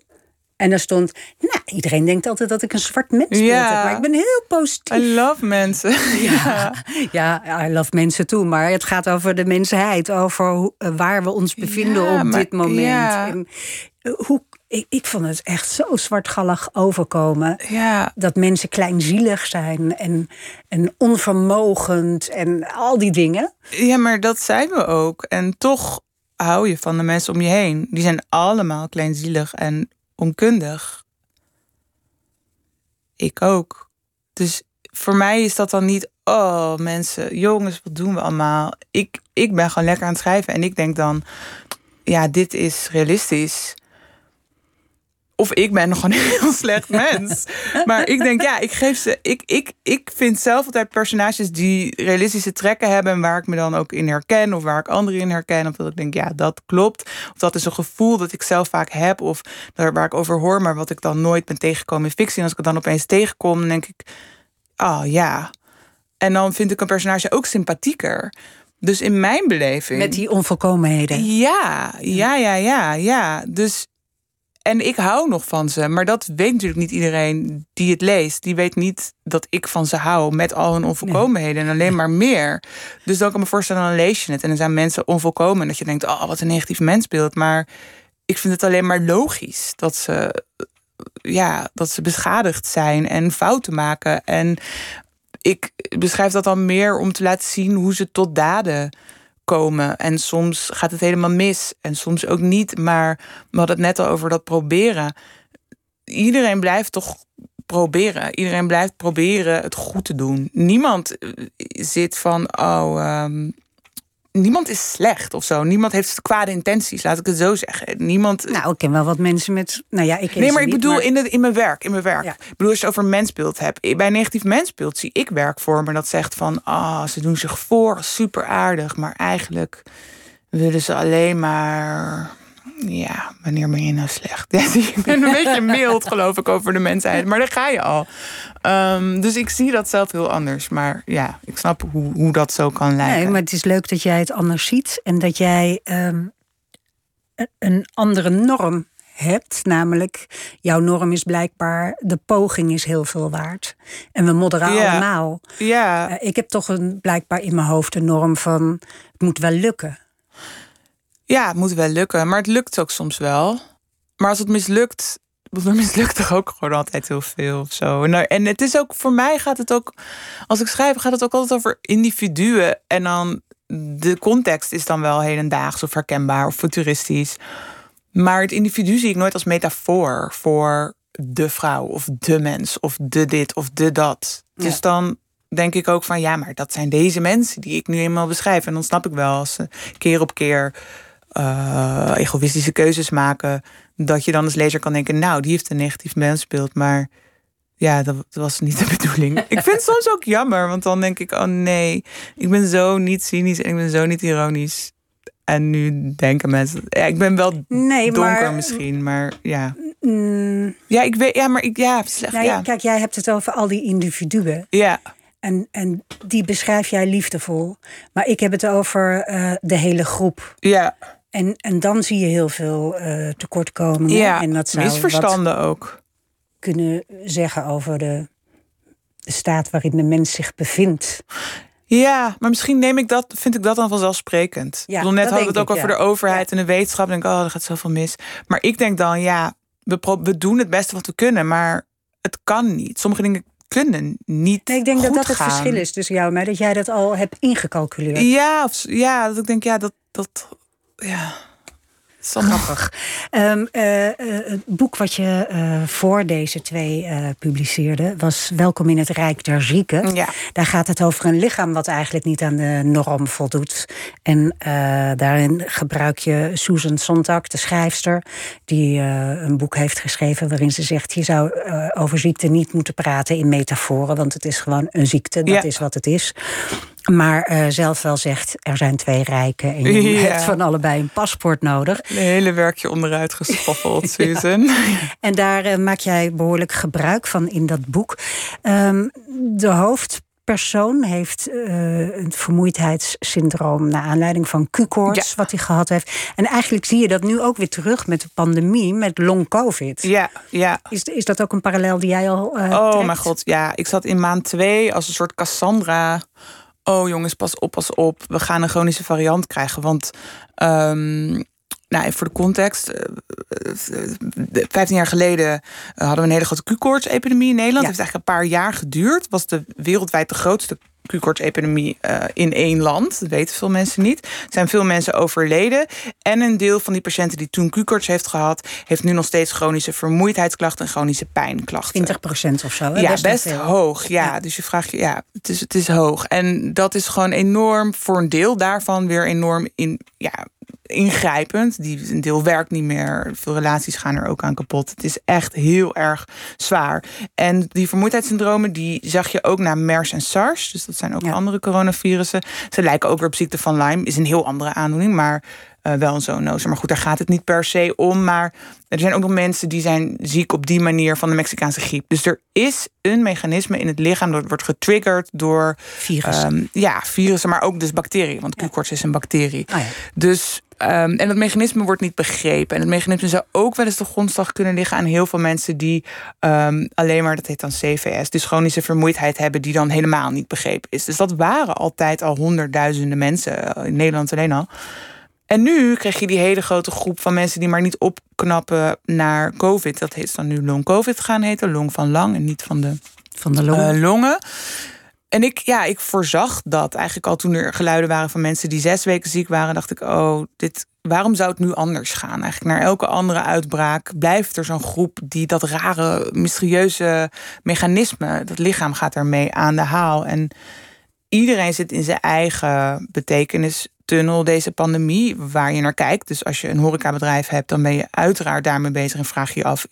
en daar stond... Nou, iedereen denkt altijd dat ik een zwart mens ben, maar ik ben heel positief. I love mensen. Ja, I love mensen toe, maar het gaat over de mensheid. Over waar we ons bevinden op dit moment. Ja. En ik vond het echt zo zwartgallig overkomen. Ja. Dat mensen kleinzielig zijn en onvermogend en al die dingen. Ja, maar dat zijn we ook. En toch... hou je van de mensen om je heen. Die zijn allemaal kleinzielig en onkundig. Ik ook. Dus voor mij is dat dan niet... oh, mensen, jongens, wat doen we allemaal? Ik ben gewoon lekker aan het schrijven. En ik denk dan... ja, dit is realistisch. Of ik ben gewoon een heel slecht mens. Maar ik denk, ja, ik geef ze... Ik vind zelf altijd personages die realistische trekken hebben... en waar ik me dan ook in herken of waar ik anderen in herken. Of dat ik denk, ja, dat klopt. Of dat is een gevoel dat ik zelf vaak heb... of waar ik over hoor, maar wat ik dan nooit ben tegengekomen in fictie. En als ik het dan opeens tegenkom, dan denk ik... oh, ja. En dan vind ik een personage ook sympathieker... Dus in mijn beleving... Met die onvolkomenheden. Ja. Dus... En ik hou nog van ze, maar dat weet natuurlijk niet iedereen die het leest. Die weet niet dat ik van ze hou met al hun onvolkomenheden en alleen maar meer. Dus dan kan ik me voorstellen, dan lees je het. En dan zijn mensen onvolkomen dat je denkt, oh, wat een negatief mensbeeld. Maar ik vind het alleen maar logisch dat ze beschadigd zijn en fouten maken. En ik beschrijf dat dan meer om te laten zien hoe ze tot daden... komen. En soms gaat het helemaal mis. En soms ook niet. Maar we hadden het net al over dat proberen. Iedereen blijft toch proberen. Iedereen blijft proberen het goed te doen. Niemand zit van... niemand is slecht of zo. Niemand heeft kwade intenties, laat ik het zo zeggen. Niemand... Nou, ik ken wel wat mensen met... Nou ja, ik ken nee, maar ik bedoel niet, maar... in mijn werk. Ja. Ik bedoel, als je het over mensbeeld hebt. Bij negatief mensbeeld zie ik werkvormen dat zegt van... ze doen zich voor, super aardig. Maar eigenlijk willen ze alleen maar... Ja, wanneer ben je nou slecht? Ik ben een beetje mild, geloof ik, over de mensheid. Maar daar ga je al. Dus ik zie dat zelf heel anders. Maar ja, ik snap hoe dat zo kan lijken. Nee, maar het is leuk dat jij het anders ziet. En dat jij een andere norm hebt. Namelijk, jouw norm is blijkbaar... de poging is heel veel waard. En we modderen allemaal. Ja. Ik heb toch blijkbaar in mijn hoofd een norm van... het moet wel lukken. Ja, het moet wel lukken, maar het lukt ook soms wel. Maar als het mislukt, er mislukt toch ook gewoon altijd heel veel of zo. En het is ook, voor mij gaat het ook, als ik schrijf, gaat het ook altijd over individuen. En dan, de context is dan wel hedendaags of herkenbaar of futuristisch. Maar het individu zie ik nooit als metafoor voor de vrouw of de mens of de dit of de dat. Ja. Dus dan denk ik ook van ja, maar dat zijn deze mensen die ik nu eenmaal beschrijf. En dan snap ik wel als ze keer op keer egoïstische keuzes maken, dat je dan als lezer kan denken, nou, die heeft een negatief mensbeeld, maar ja, dat was niet de bedoeling. Ik vind het soms ook jammer, want dan denk ik, oh nee, ik ben zo niet cynisch en ik ben zo niet ironisch. En nu denken mensen, ja, ik ben wel donker maar, misschien, maar ja. Ja, ik weet, ja, maar ik, ja, slecht, nou, ja. Kijk, jij hebt het over al die individuen. Ja. En die beschrijf jij liefdevol. Maar ik heb het over de hele groep. Ja. En dan zie je heel veel tekortkomingen. Ja, en dat zou misverstanden ook kunnen zeggen over de staat waarin de mens zich bevindt. Ja, maar misschien vind ik dat dan vanzelfsprekend. Ja, ik bedoel, net hadden we het ook over de overheid en de wetenschap. Dan denk ik, oh, er gaat zoveel mis. Maar ik denk dan, ja, we doen het beste wat we kunnen, maar het kan niet. Sommige dingen kunnen niet. Nee, ik denk dat het verschil is tussen jou en mij, dat jij dat al hebt ingecalculeerd. Ja, dat ik denk, ja, dat ja, grappig. Het boek wat je voor deze twee publiceerde was Welkom in het Rijk der Zieken. Ja. Daar gaat het over een lichaam wat eigenlijk niet aan de norm voldoet. En daarin gebruik je Susan Sontag, de schrijfster, die een boek heeft geschreven waarin ze zegt, je zou over ziekte niet moeten praten in metaforen, want het is gewoon een ziekte, dat is wat het is. Maar zelf wel zegt, er zijn twee rijken en je hebt van allebei een paspoort nodig. Een hele werkje onderuit geschoffeld, Susan. Ja. En daar maak jij behoorlijk gebruik van in dat boek. De hoofdpersoon heeft een vermoeidheidssyndroom naar aanleiding van Q-koorts, wat hij gehad heeft. En eigenlijk zie je dat nu ook weer terug met de pandemie, met long-COVID. Ja, ja. Is dat ook een parallel die jij al trekt? Mijn god, ja. Ik zat in maand 2 als een soort Cassandra. Oh jongens, pas op, we gaan een chronische variant krijgen. Want, nou, voor de context, 15 jaar geleden hadden we een hele grote Q-koorts-epidemie in Nederland. Het heeft eigenlijk een paar jaar geduurd. Was de wereldwijd de grootste Q-koorts-epidemie in één land. Dat weten veel mensen niet. Er zijn veel mensen overleden. En een deel van die patiënten die toen Q-koorts heeft gehad, heeft nu nog steeds chronische vermoeidheidsklachten en chronische pijnklachten. 20% of zo. Hè? Ja, best hoog. Ja. Dus je vraagt je, ja, het is hoog. En dat is gewoon enorm, voor een deel daarvan weer enorm ingrijpend. Een deel werkt niet meer. Veel relaties gaan er ook aan kapot. Het is echt heel erg zwaar. En die vermoeidheidssyndromen, die zag je ook na MERS en SARS. Dus dat zijn ook andere coronavirussen. Ze lijken ook weer op ziekte van Lyme. Is een heel andere aandoening, maar wel een zoonose. Maar goed, daar gaat het niet per se om. Maar er zijn ook nog mensen die zijn ziek op die manier van de Mexicaanse griep. Dus er is een mechanisme in het lichaam dat wordt getriggerd door virussen. Virussen, maar ook dus bacteriën. Want Q-koorts is een bacterie. Oh ja. Dus en dat mechanisme wordt niet begrepen. En het mechanisme zou ook wel eens de grondslag kunnen liggen aan heel veel mensen die alleen maar, dat heet dan CVS, dus chronische vermoeidheid hebben, die dan helemaal niet begrepen is. Dus dat waren altijd al honderdduizenden mensen, in Nederland alleen al. En nu krijg je die hele grote groep van mensen die maar niet opknappen naar COVID. Dat heet dan nu long-COVID gaan heten. Long van lang en niet van de longen. En ik voorzag dat eigenlijk al toen er geluiden waren van mensen die 6 weken ziek waren. Dacht ik, waarom zou het nu anders gaan? Eigenlijk naar elke andere uitbraak blijft er zo'n groep die dat rare, mysterieuze mechanisme, dat lichaam gaat daarmee aan de haal. En iedereen zit in zijn eigen betekenistunnel, deze pandemie, waar je naar kijkt. Dus als je een horecabedrijf hebt, dan ben je uiteraard daarmee bezig en vraag je af,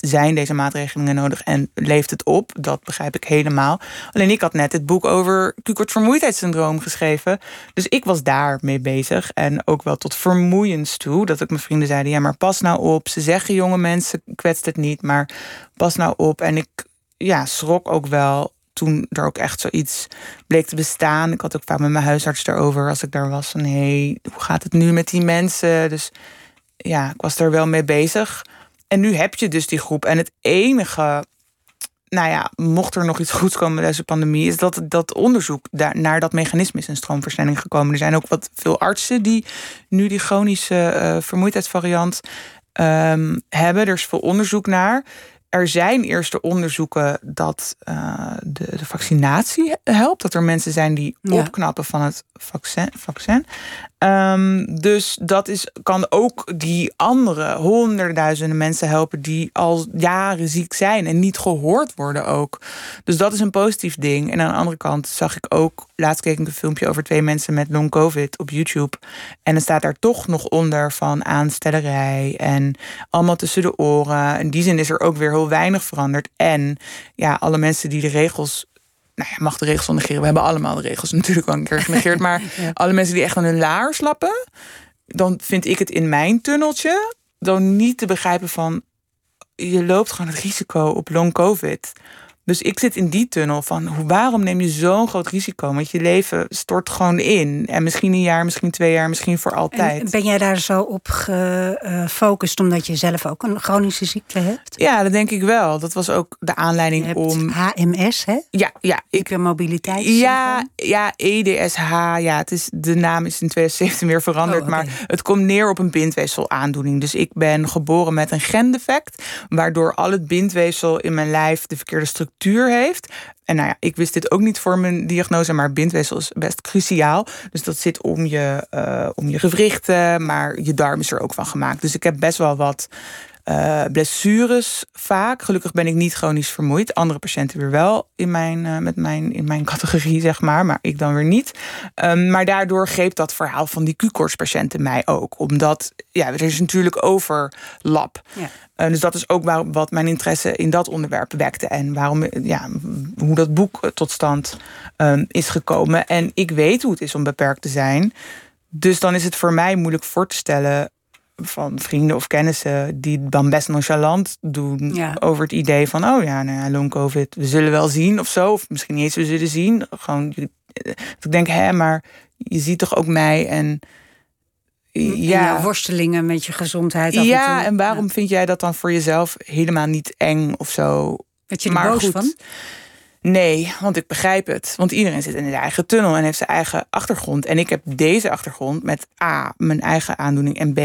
zijn deze maatregelen nodig en leeft het op? Dat begrijp ik helemaal. Alleen ik had net het boek over Q-koorts vermoeidheidssyndroom geschreven. Dus ik was daarmee bezig en ook wel tot vermoeiens toe, dat ook mijn vrienden zeiden, ja, maar pas nou op. Ze zeggen, jonge mensen, kwetst het niet, maar pas nou op. En ik schrok ook wel toen er ook echt zoiets bleek te bestaan. Ik had ook vaak met mijn huisarts daarover, als ik daar was, van hoe gaat het nu met die mensen? Dus ja, ik was daar wel mee bezig. En nu heb je dus die groep. En het enige, mocht er nog iets goeds komen uit deze pandemie, is dat onderzoek naar dat mechanisme is in stroomversnelling gekomen. Er zijn ook veel artsen die nu die chronische vermoeidheidsvariant hebben. Er is veel onderzoek naar. Er zijn eerste onderzoeken dat de vaccinatie helpt. Dat er mensen zijn die opknappen van het vaccin. Dus dat kan ook die andere honderdduizenden mensen helpen die al jaren ziek zijn en niet gehoord worden ook. Dus dat is een positief ding. En aan de andere kant zag ik ook, laatst keek ik een filmpje over 2 mensen met long-COVID op YouTube. En er staat daar toch nog onder van aanstellerij en allemaal tussen de oren. In die zin is er ook weer heel weinig veranderd. En ja, alle mensen die de regels... Nou, je mag de regels negeren. We hebben allemaal de regels natuurlijk al een keer genegeerd. Maar alle mensen die echt aan hun laars lappen... dan vind ik het in mijn tunneltje... dan niet te begrijpen van... je loopt gewoon het risico op long-covid. Dus ik zit in die tunnel van... waarom neem je zo'n groot risico? Want je leven stort gewoon in. En misschien een jaar, misschien 2 jaar, misschien voor altijd. En ben jij daar zo op gefocust... omdat je zelf ook een chronische ziekte hebt? Ja, dat denk ik wel. Dat was ook de aanleiding om... HMS, hè? Ja. Hypermobiliteitssyndroom. Ja, EDSH. Ja, de naam is in 2017 weer veranderd. Oh, okay. Maar het komt neer op een bindweefselaandoening. Dus ik ben geboren met een gendefect... waardoor al het bindweefsel in mijn lijf... de verkeerde structuur heeft. En nou ja, ik wist dit ook niet voor mijn diagnose, maar bindweefsel is best cruciaal. Dus dat zit om je gewrichten, maar je darm is er ook van gemaakt. Dus ik heb best wel wat blessures vaak. Gelukkig ben ik niet chronisch vermoeid. Andere patiënten weer wel in mijn categorie, zeg maar ik dan weer niet. Maar daardoor greep dat verhaal van die Q-koorts patiënten mij ook. Omdat, ja, er is natuurlijk overlap. Ja. Dus dat is ook wat mijn interesse in dat onderwerp wekte. En hoe dat boek tot stand is gekomen. En ik weet hoe het is om beperkt te zijn. Dus dan is het voor mij moeilijk voor te stellen... van vrienden of kennissen die dan best nonchalant doen... over het idee van, long-covid, we zullen wel zien of zo. Of misschien niet eens, we zullen zien. Gewoon, ik denk, maar je ziet toch ook mij en... Ja, worstelingen met je gezondheid. En waarom vind jij dat dan voor jezelf helemaal niet eng of zo? Werd je er boos van? Nee, want ik begrijp het. Want iedereen zit in zijn eigen tunnel en heeft zijn eigen achtergrond. En ik heb deze achtergrond met A, mijn eigen aandoening... en B,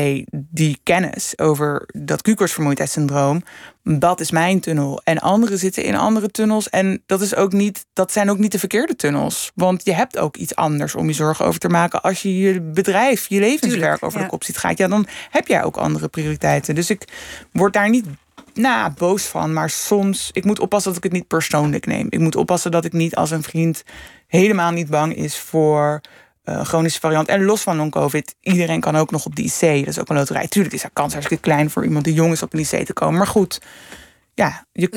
die kennis over dat Q-koortsvermoeidheidssyndroom. Dat is mijn tunnel. En anderen zitten in andere tunnels. En dat zijn ook niet de verkeerde tunnels. Want je hebt ook iets anders om je zorgen over te maken... als je je bedrijf, je levenswerk over de kop ziet gaat. Ja, dan heb jij ook andere prioriteiten. Dus ik word daar niet... boos van, maar soms... Ik moet oppassen dat ik het niet persoonlijk neem. Ik moet oppassen dat ik niet als een vriend... helemaal niet bang is voor chronische variant. En los van long-covid, iedereen kan ook nog op de IC. Dat is ook een loterij. Tuurlijk is de kans hartstikke klein... voor iemand die jong is op een IC te komen. Maar goed, je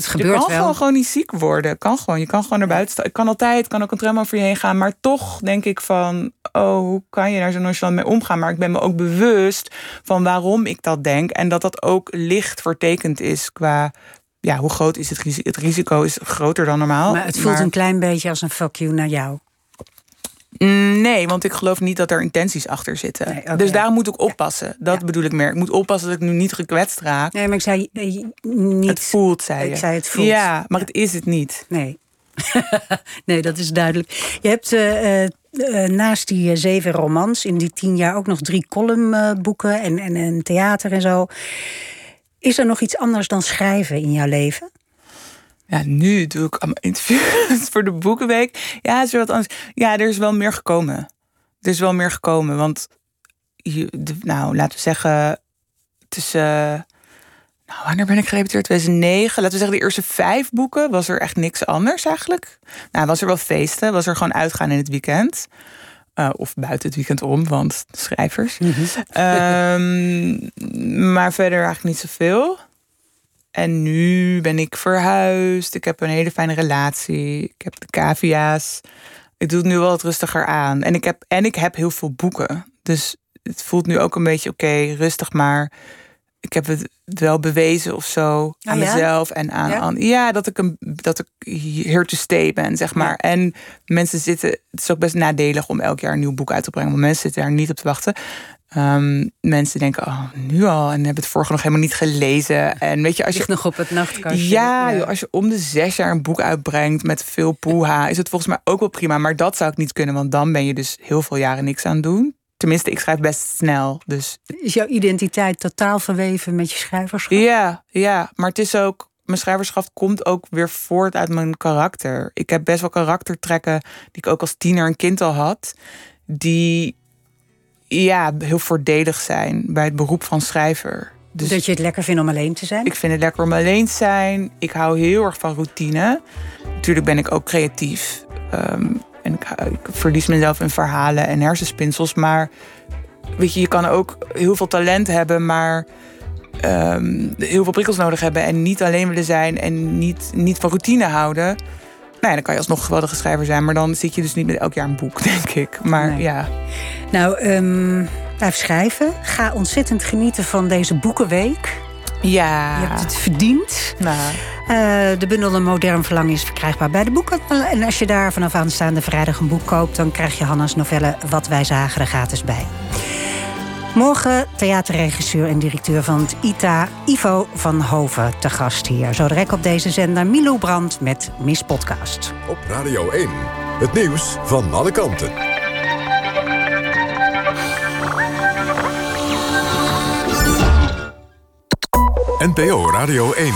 kan gewoon niet ziek worden. Je kan gewoon naar buiten staan. Het kan ook een tram over je heen gaan. Maar toch denk ik van... hoe kan je daar zo nonchalant mee omgaan? Maar ik ben me ook bewust van waarom ik dat denk. En dat dat ook licht vertekend is qua... hoe groot is het risico? Het risico is groter dan normaal. Maar het voelt een klein beetje als een fuck you naar jou. Nee, want ik geloof niet dat er intenties achter zitten. Nee, okay. Dus daar moet ik oppassen. Dat bedoel ik meer. Ik moet oppassen dat ik nu niet gekwetst raak. Nee, maar ik zei niet... Het voelt, zei je. Ik zei het voelt. Ja, maar het is het niet. Nee. Nee, dat is duidelijk. Je hebt... naast die 7 romans in die 10 jaar ook nog 3 columnboeken en theater en zo. Is er nog iets anders dan schrijven in jouw leven? Ja, nu doe ik allemaal interviews voor de Boekenweek. Ja, is er wat anders? Ja, er is wel meer gekomen. Want laten we zeggen... tussen... wanneer ben ik gerepeteerd? 2009. Laten we zeggen, de eerste 5 boeken was er echt niks anders eigenlijk. Was er wel feesten. Was er gewoon uitgaan in het weekend. Of buiten het weekend om, want schrijvers. Mm-hmm. Maar verder eigenlijk niet zoveel. En nu ben ik verhuisd. Ik heb een hele fijne relatie. Ik heb de cavia's. Ik doe het nu wel wat rustiger aan. En ik heb heel veel boeken. Dus het voelt nu ook een beetje rustig maar... Ik heb het wel bewezen of zo aan mezelf en aan... dat ik here to stay ben, zeg maar. Ja. En mensen zitten... Het is ook best nadelig om elk jaar een nieuw boek uit te brengen. Want mensen zitten daar niet op te wachten. Mensen denken, nu al. En hebben het vorige nog helemaal niet gelezen. En weet je, als je... Ligt nog op het nachtkastje. Ja. Als je om de 6 jaar een boek uitbrengt met veel poeha... is het volgens mij ook wel prima. Maar dat zou ik niet kunnen. Want dan ben je dus heel veel jaren niks aan het doen. Tenminste, ik schrijf best snel. Dus. Is jouw identiteit totaal verweven met je schrijverschap? Ja, maar het is ook... Mijn schrijverschap komt ook weer voort uit mijn karakter. Ik heb best wel karaktertrekken die ik ook als tiener en kind al had. Die heel voordelig zijn bij het beroep van schrijver. Dus dat je het lekker vindt om alleen te zijn? Ik vind het lekker om alleen te zijn. Ik hou heel erg van routine. Natuurlijk ben ik ook creatief. En ik verlies mezelf in verhalen en hersenspinsels. Maar weet je kan ook heel veel talent hebben, maar... heel veel prikkels nodig hebben en niet alleen willen zijn en niet van routine houden. Nou ja, dan kan je alsnog een geweldige schrijver zijn, maar dan zit je dus niet met elk jaar een boek, denk ik. Maar nee. Ja. Nou, blijf schrijven. Ga ontzettend genieten van deze Boekenweek. Ja. Je hebt het verdiend. Nou. De bundel Een Modern Verlangen is verkrijgbaar bij de boekhandel. En als je daar vanaf aanstaande vrijdag een boek koopt, dan krijg je Hanna's novelle Wat Wij Zagen er gratis bij. Morgen theaterregisseur en directeur van het ITA, Ivo van Hoven, te gast hier. Zo direct op deze zender Milou Brandt met Miss Podcast. Op Radio 1, het nieuws van alle kanten. NPO Radio 1.